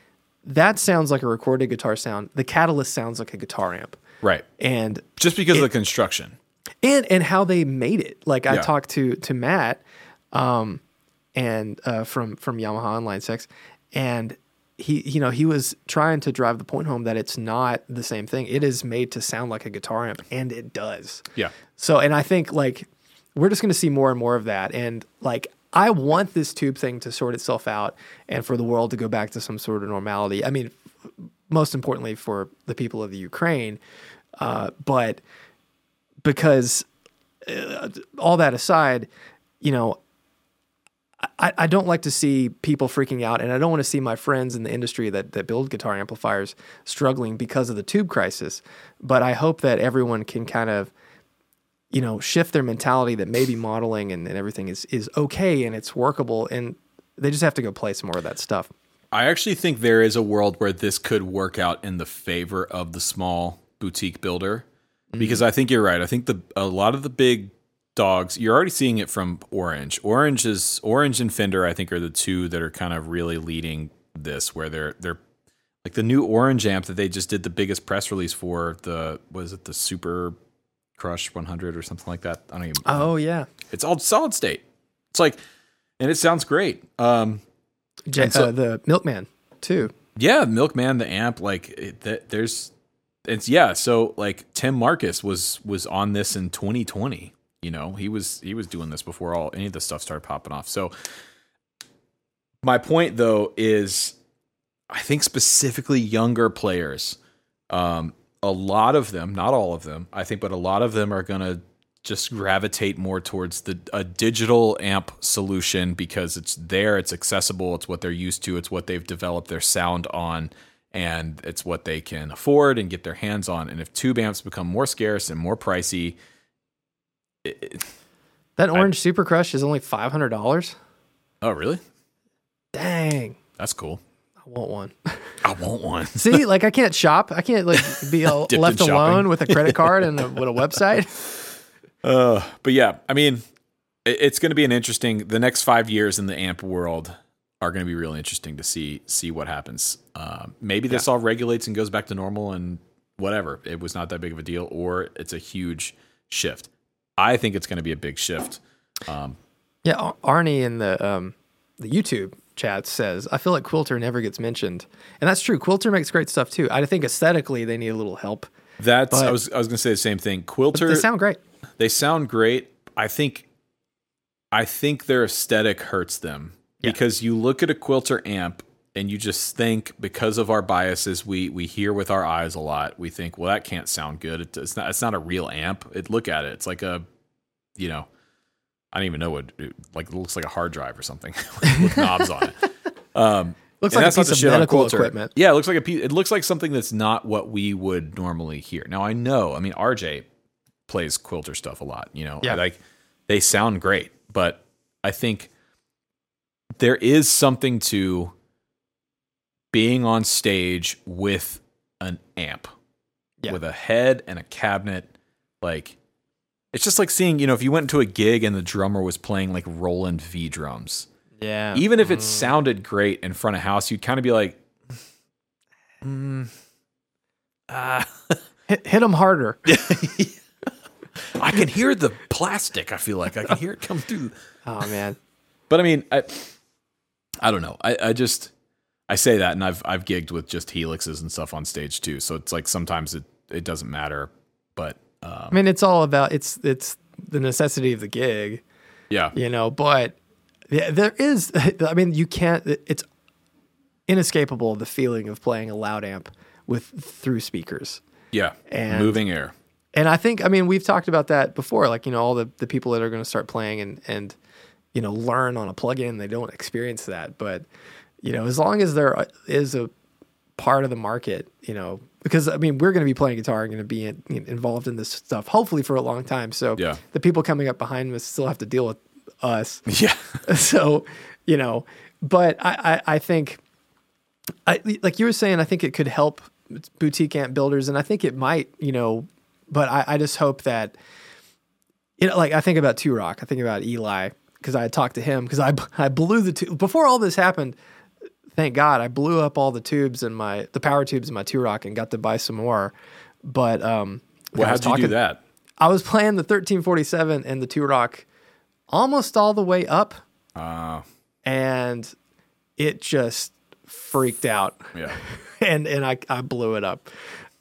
That sounds like a recorded guitar sound. The Catalyst sounds like a guitar amp. Right. And just because of the construction. And how they made it. Like, I talked to Matt from Yamaha and Line 6, and he, you know, he was trying to drive the point home that it's not the same thing. It is made to sound like a guitar amp, and it does. Yeah. So, and I think, like, we're just going to see more and more of that. And, like, I want this tube thing to sort itself out and for the world to go back to some sort of normality. I mean, most importantly for the people of the Ukraine, but... Because all that aside, you know, I don't like to see people freaking out, and I don't want to see my friends in the industry that build guitar amplifiers struggling because of the tube crisis. But I hope that everyone can kind of, you know, shift their mentality that maybe modeling and everything is okay and it's workable, and they just have to go play some more of that stuff. I actually think there is a world where this could work out in the favor of the small boutique builder. Because I think you're right. I think a lot of the big dogs, you're already seeing it from Orange. Orange and Fender, I think, are the two that are kind of really leading this, where they're like the new Orange amp that they just did the biggest press release for, the Super Crush 100 or something like that. I don't even know. Oh yeah. It's all solid state. It's like, and it sounds great. The Milkman too. Yeah, Milkman, the amp, like so like Tim Marcus was on this in 2020, you know, he was doing this before any of the stuff started popping off. So my point though is, I think specifically younger players, a lot of them, not all of them, I think, but a lot of them are going to just gravitate more towards a digital amp solution, because it's there, it's accessible, it's what they're used to, it's what they've developed their sound on, and it's what they can afford and get their hands on. And if tube amps become more scarce and more pricey, that Orange Super Crush is only $500. Oh, really? Dang, that's cool. I want one. See, like, I can't shop. I can't, like, be left alone with a credit card and with a website. But yeah, I mean, it's going to be the next 5 years in the amp world are going to be really interesting to see what happens. Maybe this all regulates and goes back to normal and whatever. It was not that big of a deal, or it's a huge shift. I think it's going to be a big shift. Arnie in the YouTube chat says, I feel like Quilter never gets mentioned. And that's true. Quilter makes great stuff too. I think aesthetically they need a little help. That's but, I was going to say the same thing. Quilter, they sound great. They sound great. I think their aesthetic hurts them because you look at a Quilter amp and you just think, because of our biases, we hear with our eyes a lot. We think, well, that can't sound good. It's not a real amp. Look at it. It's like a, you know, I don't even know what it looks like a hard drive or something with knobs on it. Looks like a piece of medical equipment. Yeah, it looks like a piece. It looks like something that's not what we would normally hear. Now I know. I mean, RJ plays Quilter stuff a lot. You know, like they sound great, but I think there is something to being on stage with an amp, with a head and a cabinet. Like, it's just like seeing, you know, if you went to a gig and the drummer was playing like Roland V drums. Yeah. Even if it sounded great in front of house, you'd kind of be like, hit him harder. I can hear the plastic. I feel like I can hear it come through. Oh man. But I mean, I don't know. I say that, and I've gigged with just Helixes and stuff on stage too. So it's like sometimes it doesn't matter, but I mean, it's all about it's the necessity of the gig. Yeah, you know, but there is. I mean, you can't. It's inescapable, the feeling of playing a loud amp through speakers. Yeah, and moving air. And I think, I mean, we've talked about that before. Like, you know, all the people that are going to start playing and you know, learn on a plug-in, they don't experience that, but. You know, as long as there is a part of the market, you know, because, I mean, we're going to be playing guitar and going to be involved in this stuff, hopefully for a long time. So the people coming up behind us still have to deal with us. Yeah. So, you know, but I think, like you were saying, I think it could help boutique amp builders, and I think it might, you know, but I just hope that, you know, like I think about Two Rock, I think about Eli, because I had talked to him, because I blew the tube. Before all this happened, thank God, I blew up all the tubes in the power tubes in my Two Rock and got to buy some more. But how'd you do that? I was playing the 1347 and the Two Rock almost all the way up, and it just freaked out. Yeah, and I blew it up.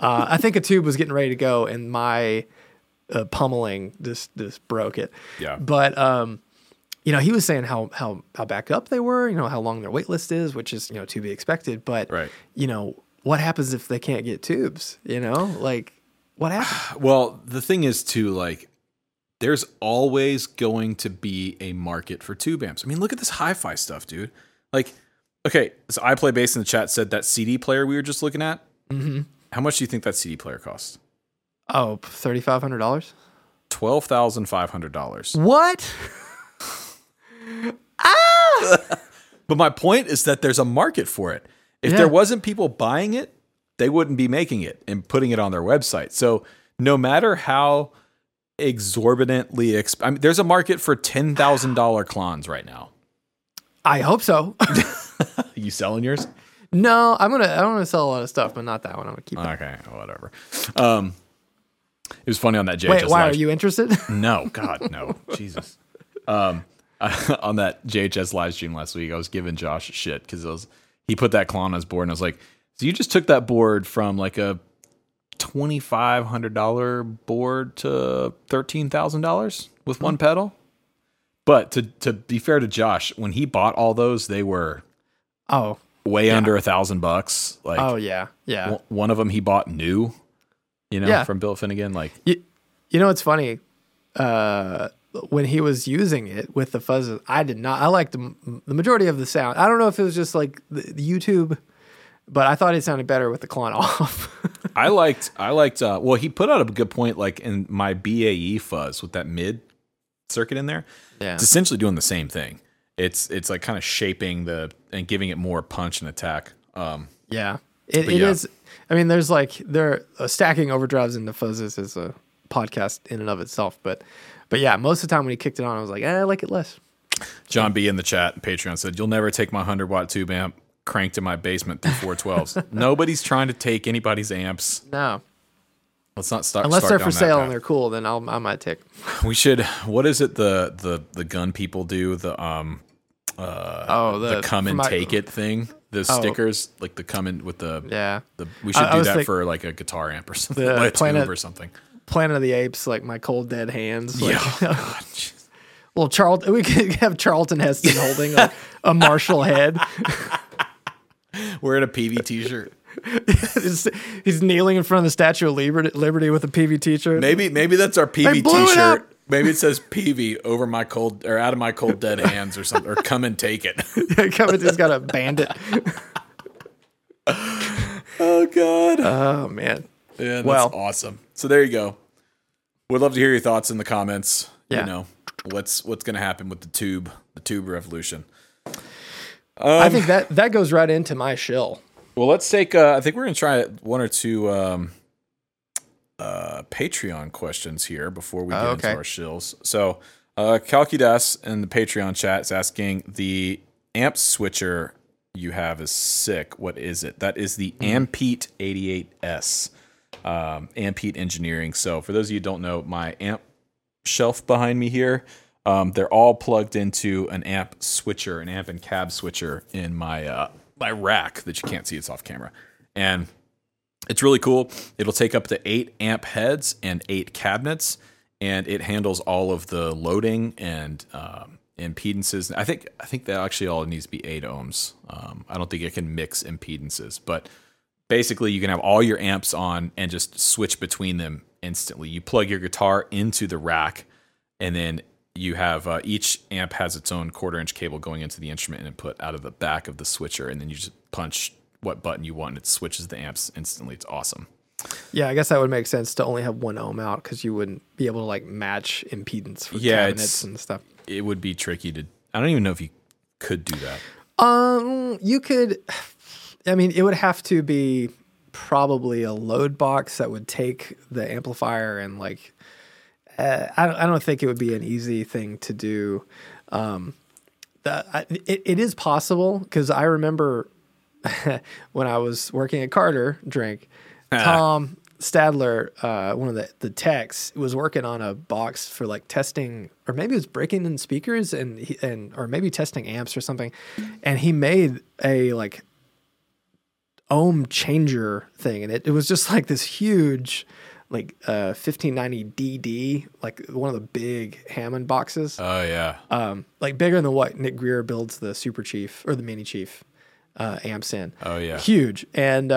I think a tube was getting ready to go, and my pummeling this broke it. Yeah, but you know, he was saying how backed up they were, you know, how long their wait list is, which is, you know, to be expected. But, you know, what happens if they can't get tubes, you know? Like, what happens? Well, the thing is, too, like, there's always going to be a market for tube amps. I mean, look at this hi-fi stuff, dude. Like, okay, so I Play Bass in the chat said that CD player we were just looking at. Mm-hmm. How much do you think that CD player costs? Oh, $3,500? $12,500. What? But my point is that there's a market for it. If there wasn't people buying it, they wouldn't be making it and putting it on their website. So no matter how exorbitantly I mean, there's a market for $10,000 clones right now. I hope so. You selling yours? No, I don't want to sell a lot of stuff, but not that one. I'm gonna keep it. Okay, whatever. It was funny on that JHS. Wait, why are you interested? No, God, no, Jesus. On that JHS live stream last week, I was giving Josh shit because he put that clone on his board, and I was like, so you just took that board from like a $2,500 board to $13,000 with one pedal? But to be fair to Josh, when he bought all those, they were way under $1,000. Like, one of them he bought new, you know, from Bill Finnegan. Like, you know, it's funny. When he was using it with the fuzzes, I did not. I liked the majority of the sound. I don't know if it was just like the YouTube, but I thought it sounded better with the clon off. I liked. Well, he put out a good point, like in my BAE fuzz with that mid circuit in there. Yeah, it's essentially doing the same thing. It's like kind of shaping and giving it more punch and attack. It is. I mean, there's like stacking overdrives into fuzzes is a podcast in and of itself, but. But yeah, most of the time when he kicked it on, I was like, I like it less. John B in the chat and Patreon said, you'll never take my 100-watt tube amp cranked in my basement through 412s. Nobody's trying to take anybody's amps. No. Let's not start. Unless they're for sale and they're cool, then I might take. We should. What is it the gun people do? The the come and take it thing. The stickers, like the come in with the we should do that for like a guitar amp or something, like Planet, tube or something. Planet of the Apes, like my cold dead hands. Like, well, Charlton, we could have Charlton Heston holding like a Marshall head. Wearing a PV T-shirt. He's kneeling in front of the Statue of Liberty with a PV T-shirt. Maybe that's our PV T-shirt. Maybe it says PV over my cold or out of my cold dead hands or something, or come and take it. Come and just got a bandit. Oh God. Oh man. Yeah, that's awesome. So there you go. We'd love to hear your thoughts in the comments. Yeah. You know, what's going to happen with the tube revolution. I think that goes right into my shill. Well, let's take, I think we're going to try one or two, Patreon questions here before we get into our shills. So, Calcudas in the Patreon chat is asking, the amp switcher you have is sick. What is it? That is the Ampete 88S, Ampete Engineering. So for those of you who don't know, my amp shelf behind me here, they're all plugged into an amp switcher, an amp and cab switcher in my rack that you can't see. It's off camera. And it's really cool. It'll take up to 8 amp heads and 8 cabinets, and it handles all of the loading and impedances. I think that actually all needs to be 8 ohms. I don't think it can mix impedances, but basically you can have all your amps on and just switch between them instantly. You plug your guitar into the rack, and then you have each amp has its own 1/4-inch cable going into the instrument input out of the back of the switcher, and then you just punch what button you want, and it switches the amps instantly. It's awesome. Yeah, I guess that would make sense to only have 1 ohm out, because you wouldn't be able to like match impedance for cabinets and stuff. It would be tricky to. I don't even know if you could do that. You could. I mean, it would have to be probably a load box that would take the amplifier and like. I don't think it would be an easy thing to do. It is possible, because I remember. When I was working at Carter Drink, Tom Stadler, one of the techs, was working on a box for like testing, or maybe it was breaking in speakers or maybe testing amps or something. And he made a like ohm changer thing. And it was just like this huge, like 1590 DD, like one of the big Hammond boxes. Oh yeah. Like bigger than what Nick Greer builds the Super Chief or the Mini Chief. Amps in. Oh yeah. Huge. And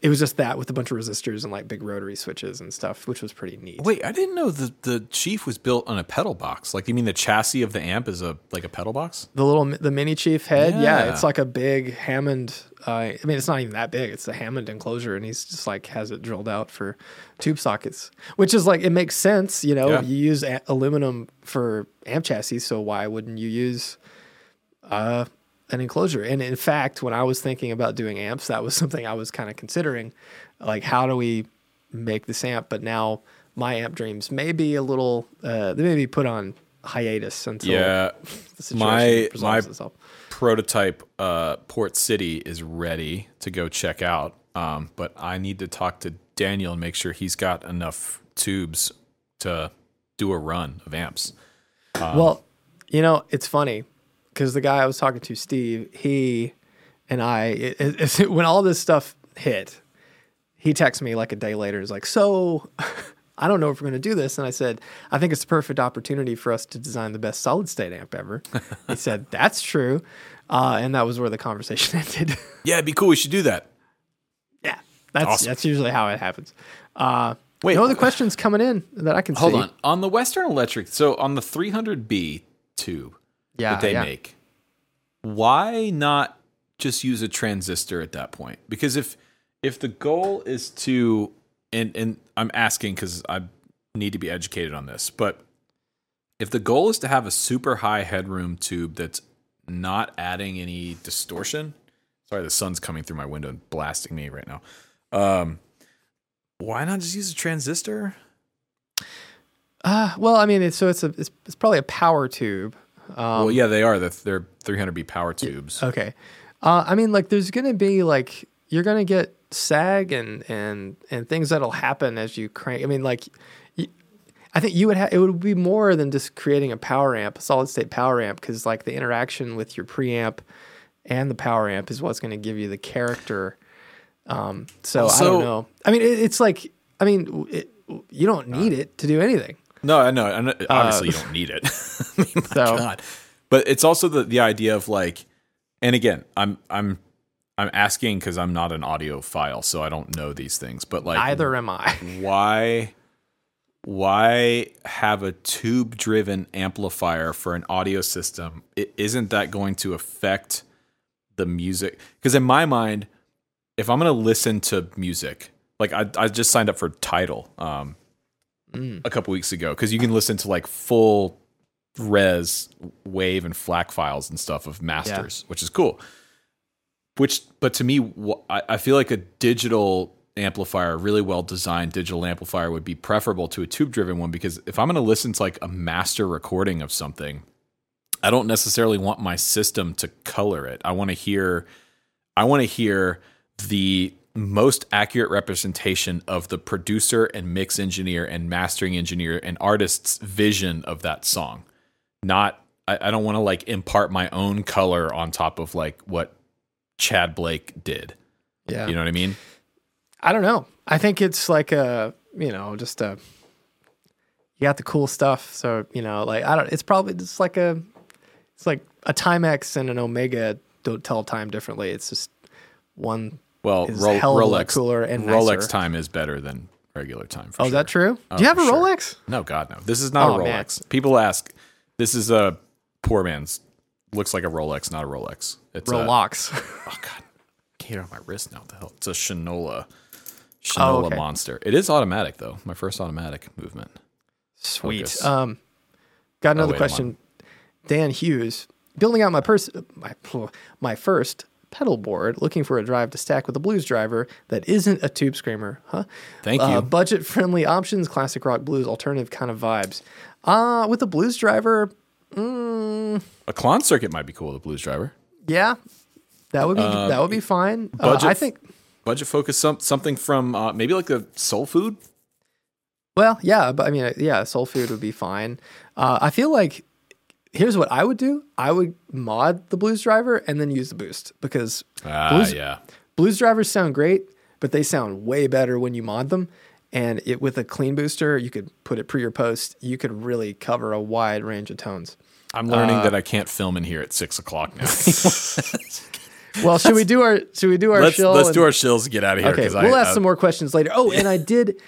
it was just that with a bunch of resistors and like big rotary switches and stuff, which was pretty neat. Wait, I didn't know the Chief was built on a pedal box. Like, you mean the chassis of the amp is a pedal box? The Mini Chief head. Yeah. It's like a big Hammond. I mean, it's not even that big. It's a Hammond enclosure, and he's just like has it drilled out for tube sockets, which is like, it makes sense. You know, you use aluminum for amp chassis. So why wouldn't you use, an enclosure? And in fact, when I was thinking about doing amps, that was something I was kind of considering, like, how do we make this amp? But now my amp dreams may be a little they may be put on hiatus until the situation resolves itself. Prototype Port City is ready to go check out, but I need to talk to Daniel and make sure he's got enough tubes to do a run of amps. Well, you know, it's funny, because the guy I was talking to, Steve, he and I, when all this stuff hit, he texted me like a day later. He's like, so I don't know if we're going to do this. And I said, I think it's the perfect opportunity for us to design the best solid state amp ever. He said, that's true. And that was where the conversation ended. Yeah, it'd be cool. We should do that. Yeah, that's awesome. That's usually how it happens. Wait, no other questions coming in that I can see. Hold on. On the Western Electric, so on the 300B tube, that they make, why not just use a transistor at that point? Because if the goal is to, and I'm asking because I need to be educated on this, but if the goal is to have a super high headroom tube that's not adding any distortion, sorry, the sun's coming through my window and blasting me right now. Why not just use a transistor? Well, I mean, it's probably a power tube. Well, yeah, they are. They're 300B power tubes. Okay. I mean, like, there's going to be, like, you're going to get sag and things that'll happen as you crank. I mean, like, I think you would have, it would be more than just creating a power amp, a solid state power amp, because like the interaction with your preamp and the power amp is what's going to give you the character. So I don't know. I mean, it's like you don't need it to do anything. No, I know. Obviously, you don't need it. I mean, my God. But it's also the idea of like, and again, I'm asking because I'm not an audiophile, so I don't know these things. But like, neither am I. Why have a tube-driven amplifier for an audio system? Isn't that going to affect the music? Because in my mind, if I'm going to listen to music, like I just signed up for Tidal a couple weeks ago, because you can listen to like full res wave and FLAC files and stuff of masters, which is cool. But to me, I feel like a digital amplifier, really well-designed digital amplifier, would be preferable to a tube-driven one, because if I'm going to listen to like a master recording of something, I don't necessarily want my system to color it. I want to hear the most accurate representation of the producer and mix engineer and mastering engineer and artist's vision of that song. I don't want to like impart my own color on top of like what Chad Blake did. Yeah. You know what I mean? I don't know. I think it's like you got the cool stuff. So, it's probably just like a Timex and an Omega don't tell time differently. It's just one. Well, Rolex cooler and Rolex nicer. Time is better than regular time. For sure. Is that true? Do you have a Rolex? Sure. No, God, no. This is not a Rolex. Man. People ask, this is a poor man's. Looks like a Rolex, not a Rolex. It's Rolex. Oh, God. I can't get it on my wrist now. What the hell? It's a Shinola. Shinola Monster. It is automatic though. My first automatic movement. Sweet. Got another question. Dan Hughes, building out my first pedal board, looking for a drive to stack with a blues driver that isn't a tube screamer. Huh? Thank you. Budget friendly options, classic rock, blues, alternative kind of vibes. With a blues driver, a Klon circuit might be cool with a blues driver. Yeah, that would be fine. Budget focus, something from maybe like a Soul Food. Well, yeah, but I mean, yeah, Soul Food would be fine. I feel like here's what I would do: I would mod the blues driver and then use the boost, because blues drivers sound great, but they sound way better when you mod them. And with a clean booster, you could put it pre or post. You could really cover a wide range of tones. I'm learning that I can't film in here at 6:00 now. Well, should we do our shill? Let's do our shills and get out of here. Okay, we'll ask some more questions later. Oh, and I did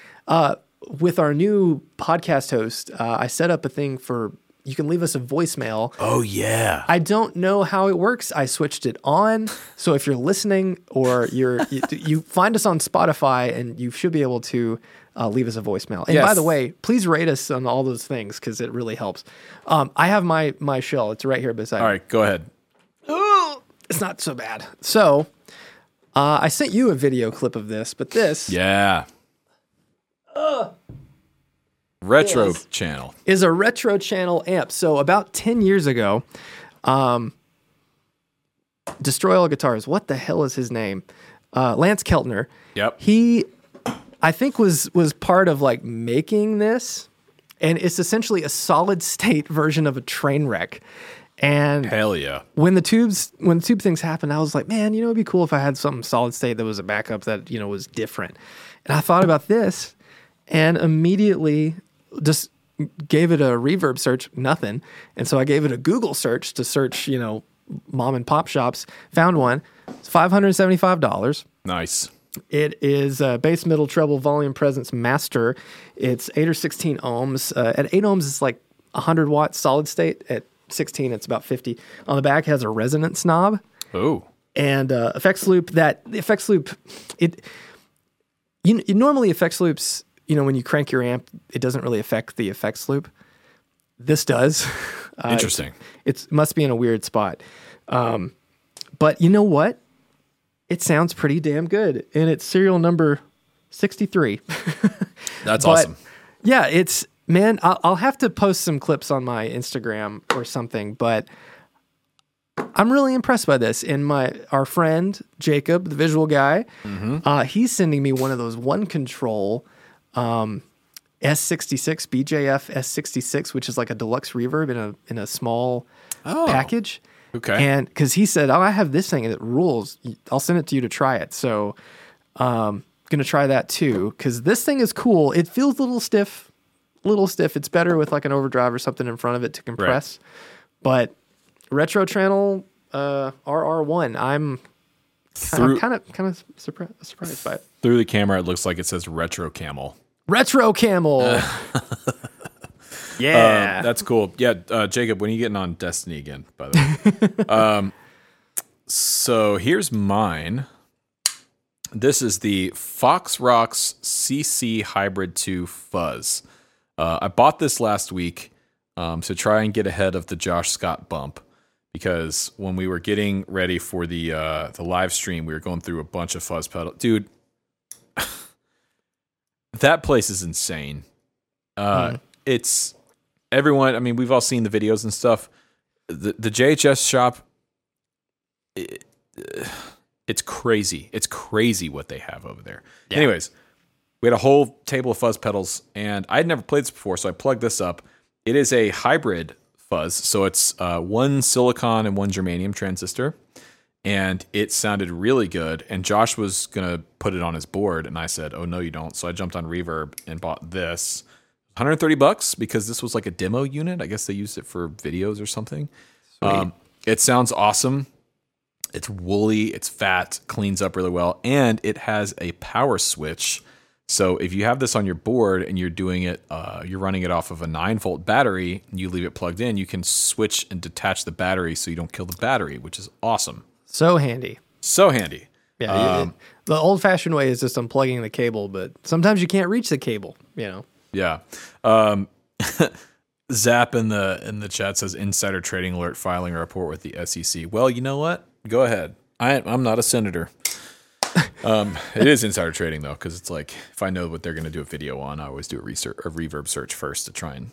with our new podcast host. I set up a thing for you can leave us a voicemail. Oh yeah. I don't know how it works. I switched it on, so if you're listening or you find us on Spotify, and you should be able to leave us a voicemail. And by the way, please rate us on all those things, because it really helps. I have my shill. It's right here beside me. All right, go ahead. Oh. It's not so bad. So, I sent you a video clip of this, but this... Yeah. Retro channel. Is a retro channel amp. So, about 10 years ago, Destroy All Guitars, what the hell is his name? Lance Keltner. Yep. He, I think, was part of, like, making this, and it's essentially a solid-state version of a train wreck. And hell yeah! When the tube things happened, I was like, man, it'd be cool if I had something solid state that was a backup that was different. And I thought about this, and immediately just gave it a reverb search, nothing. And so I gave it a Google search to search, mom and pop shops. Found one. It's $575. Nice. It is a bass, middle, treble, volume, presence, master. It's 8 or 16 ohms. At 8 ohms, it's like 100 watts solid state. At 16, it's about 50. On the back has a resonance knob. Oh. And effects loop. Normally effects loops, when you crank your amp, it doesn't really affect the effects loop. This does. Interesting. It must be in a weird spot. But you know what? It sounds pretty damn good. And it's serial number 63. That's awesome. Yeah, it's... Man, I'll have to post some clips on my Instagram or something, but I'm really impressed by this. And our friend, Jacob, the visual guy, he's sending me one of those one control S66, BJF S66, which is like a deluxe reverb in a small package. Okay. And because he said, I have this thing and it rules. I'll send it to you to try it. So going to try that too, because this thing is cool. It feels a little stiff. It's better with like an overdrive or something in front of it to compress. Right. But retro channel RR1, I'm kind of surprised by it. Through the camera, it looks like it says retro camel. Retro camel. Yeah, that's cool. Yeah, Jacob, when are you getting on Destiny again? By the way, so here's mine. This is the Fox Rocks CC Hybrid 2 Fuzz. I bought this last week to try and get ahead of the Josh Scott bump, because when we were getting ready for the live stream, we were going through a bunch of fuzz pedals, dude. That place is insane. It's everyone. I mean, we've all seen the videos and stuff. The JHS shop, it's crazy. It's crazy what they have over there. Yeah. Anyways, we had a whole table of fuzz pedals, and I'd never played this before, so I plugged this up. It is a hybrid fuzz, so it's one silicon and one germanium transistor, and it sounded really good. And Josh was going to put it on his board, and I said, oh, no, you don't. So I jumped on Reverb and bought this. $130 because this was like a demo unit. I guess they used it for videos or something. It sounds awesome. It's woolly. It's fat. Cleans up really well. And it has a power switch. So if you have this on your board and you're doing it, you're running it off of a 9-volt battery, and you leave it plugged in, you can switch and detach the battery so you don't kill the battery, which is awesome. So handy. Yeah, the old-fashioned way is just unplugging the cable, but sometimes you can't reach the cable, you know. Yeah. Zap in the chat says insider trading alert filing a report with the SEC. Well, you know what? Go ahead. I'm not a senator. It is insider trading though, because it's like if I know what they're going to do a video on, I always do a reverb search first to try and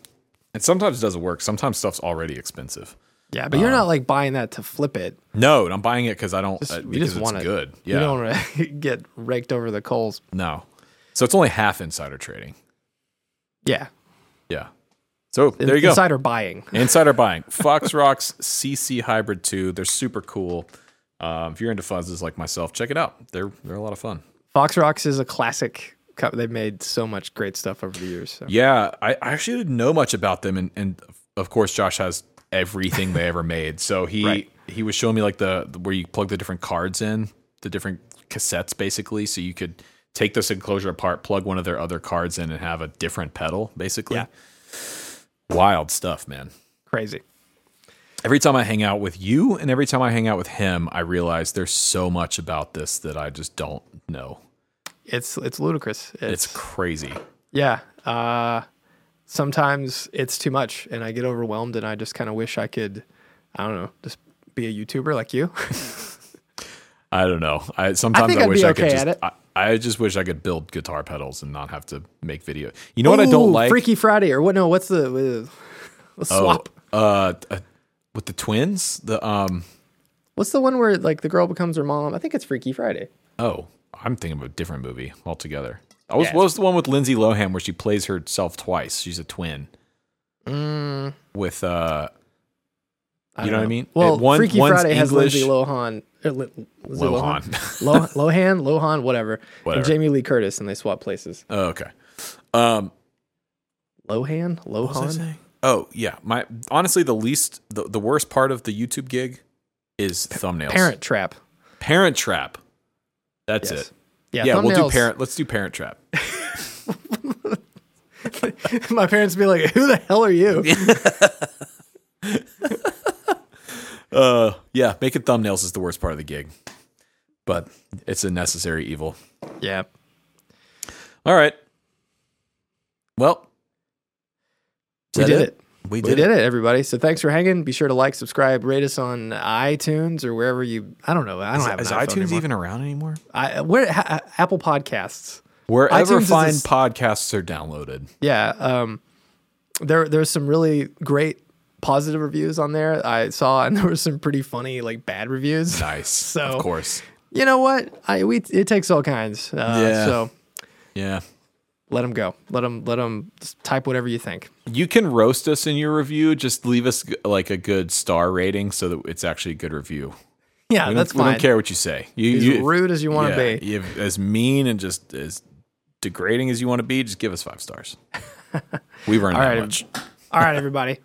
sometimes it doesn't work. Sometimes stuff's already expensive. Yeah, but you're not like buying that to flip it. No, I'm buying it because I don't. Because it's good. Yeah. You don't want to get raked over the coals. No. So it's only half insider trading. Yeah. So there you go. Insider buying. Fox Rocks CC Hybrid 2. They're super cool. If you're into fuzzes like myself, check it out. They're a lot of fun. Fox Rocks is a classic. They've made so much great stuff over the years. So. Yeah, I actually didn't know much about them, and of course Josh has everything they ever made. So he was showing me like the where you plug the different cards in, the different cassettes basically, so you could take this enclosure apart, plug one of their other cards in, and have a different pedal, basically. Yeah. Wild stuff, man. Crazy. Every time I hang out with you and every time I hang out with him, I realize there's so much about this that I just don't know. It's ludicrous. It's crazy. Yeah. Sometimes it's too much, and I get overwhelmed, and I just kind of wish I could, I don't know, just be a YouTuber like you. I don't know. I just wish I could build guitar pedals and not have to make video. You know what I don't like? Freaky Friday or what? No, what's the swap? With the twins? What's the one where like the girl becomes her mom? I think it's Freaky Friday. Oh, I'm thinking of a different movie altogether. What was the one with Lindsay Lohan where she plays herself twice? She's a twin. With you know what I mean? Well, Freaky Friday has Lindsay Lohan. Lohan, whatever. And Jamie Lee Curtis, and they swap places. Oh, okay. Lohan. Oh, yeah. Honestly, the worst part of the YouTube gig is thumbnails. Parent Trap. That's it. Yeah. Yeah. We'll do Let's do Parent Trap. My parents be like, "Who the hell are you?" Yeah, making thumbnails is the worst part of the gig, but it's a necessary evil. Yeah. All right. Well, we did it. We did it, everybody. So thanks for hanging. Be sure to like, subscribe, rate us on iTunes or wherever you. I don't know. I don't have an iPhone anymore. Is iTunes even around anymore? Apple Podcasts. Wherever fine podcasts are downloaded. Yeah. There's some really great positive reviews on there I saw, and there were some pretty funny like bad reviews. Nice. So of course, you know what, it takes all kinds. Yeah. Let them go. Let them type whatever you think. You can roast us in your review. Just leave us like a good star rating so that it's actually a good review. Yeah, that's fine. We don't care what you say. As rude as you want to be. As mean and just as degrading as you want to be, just give us 5 stars. We've earned that much. All right, everybody.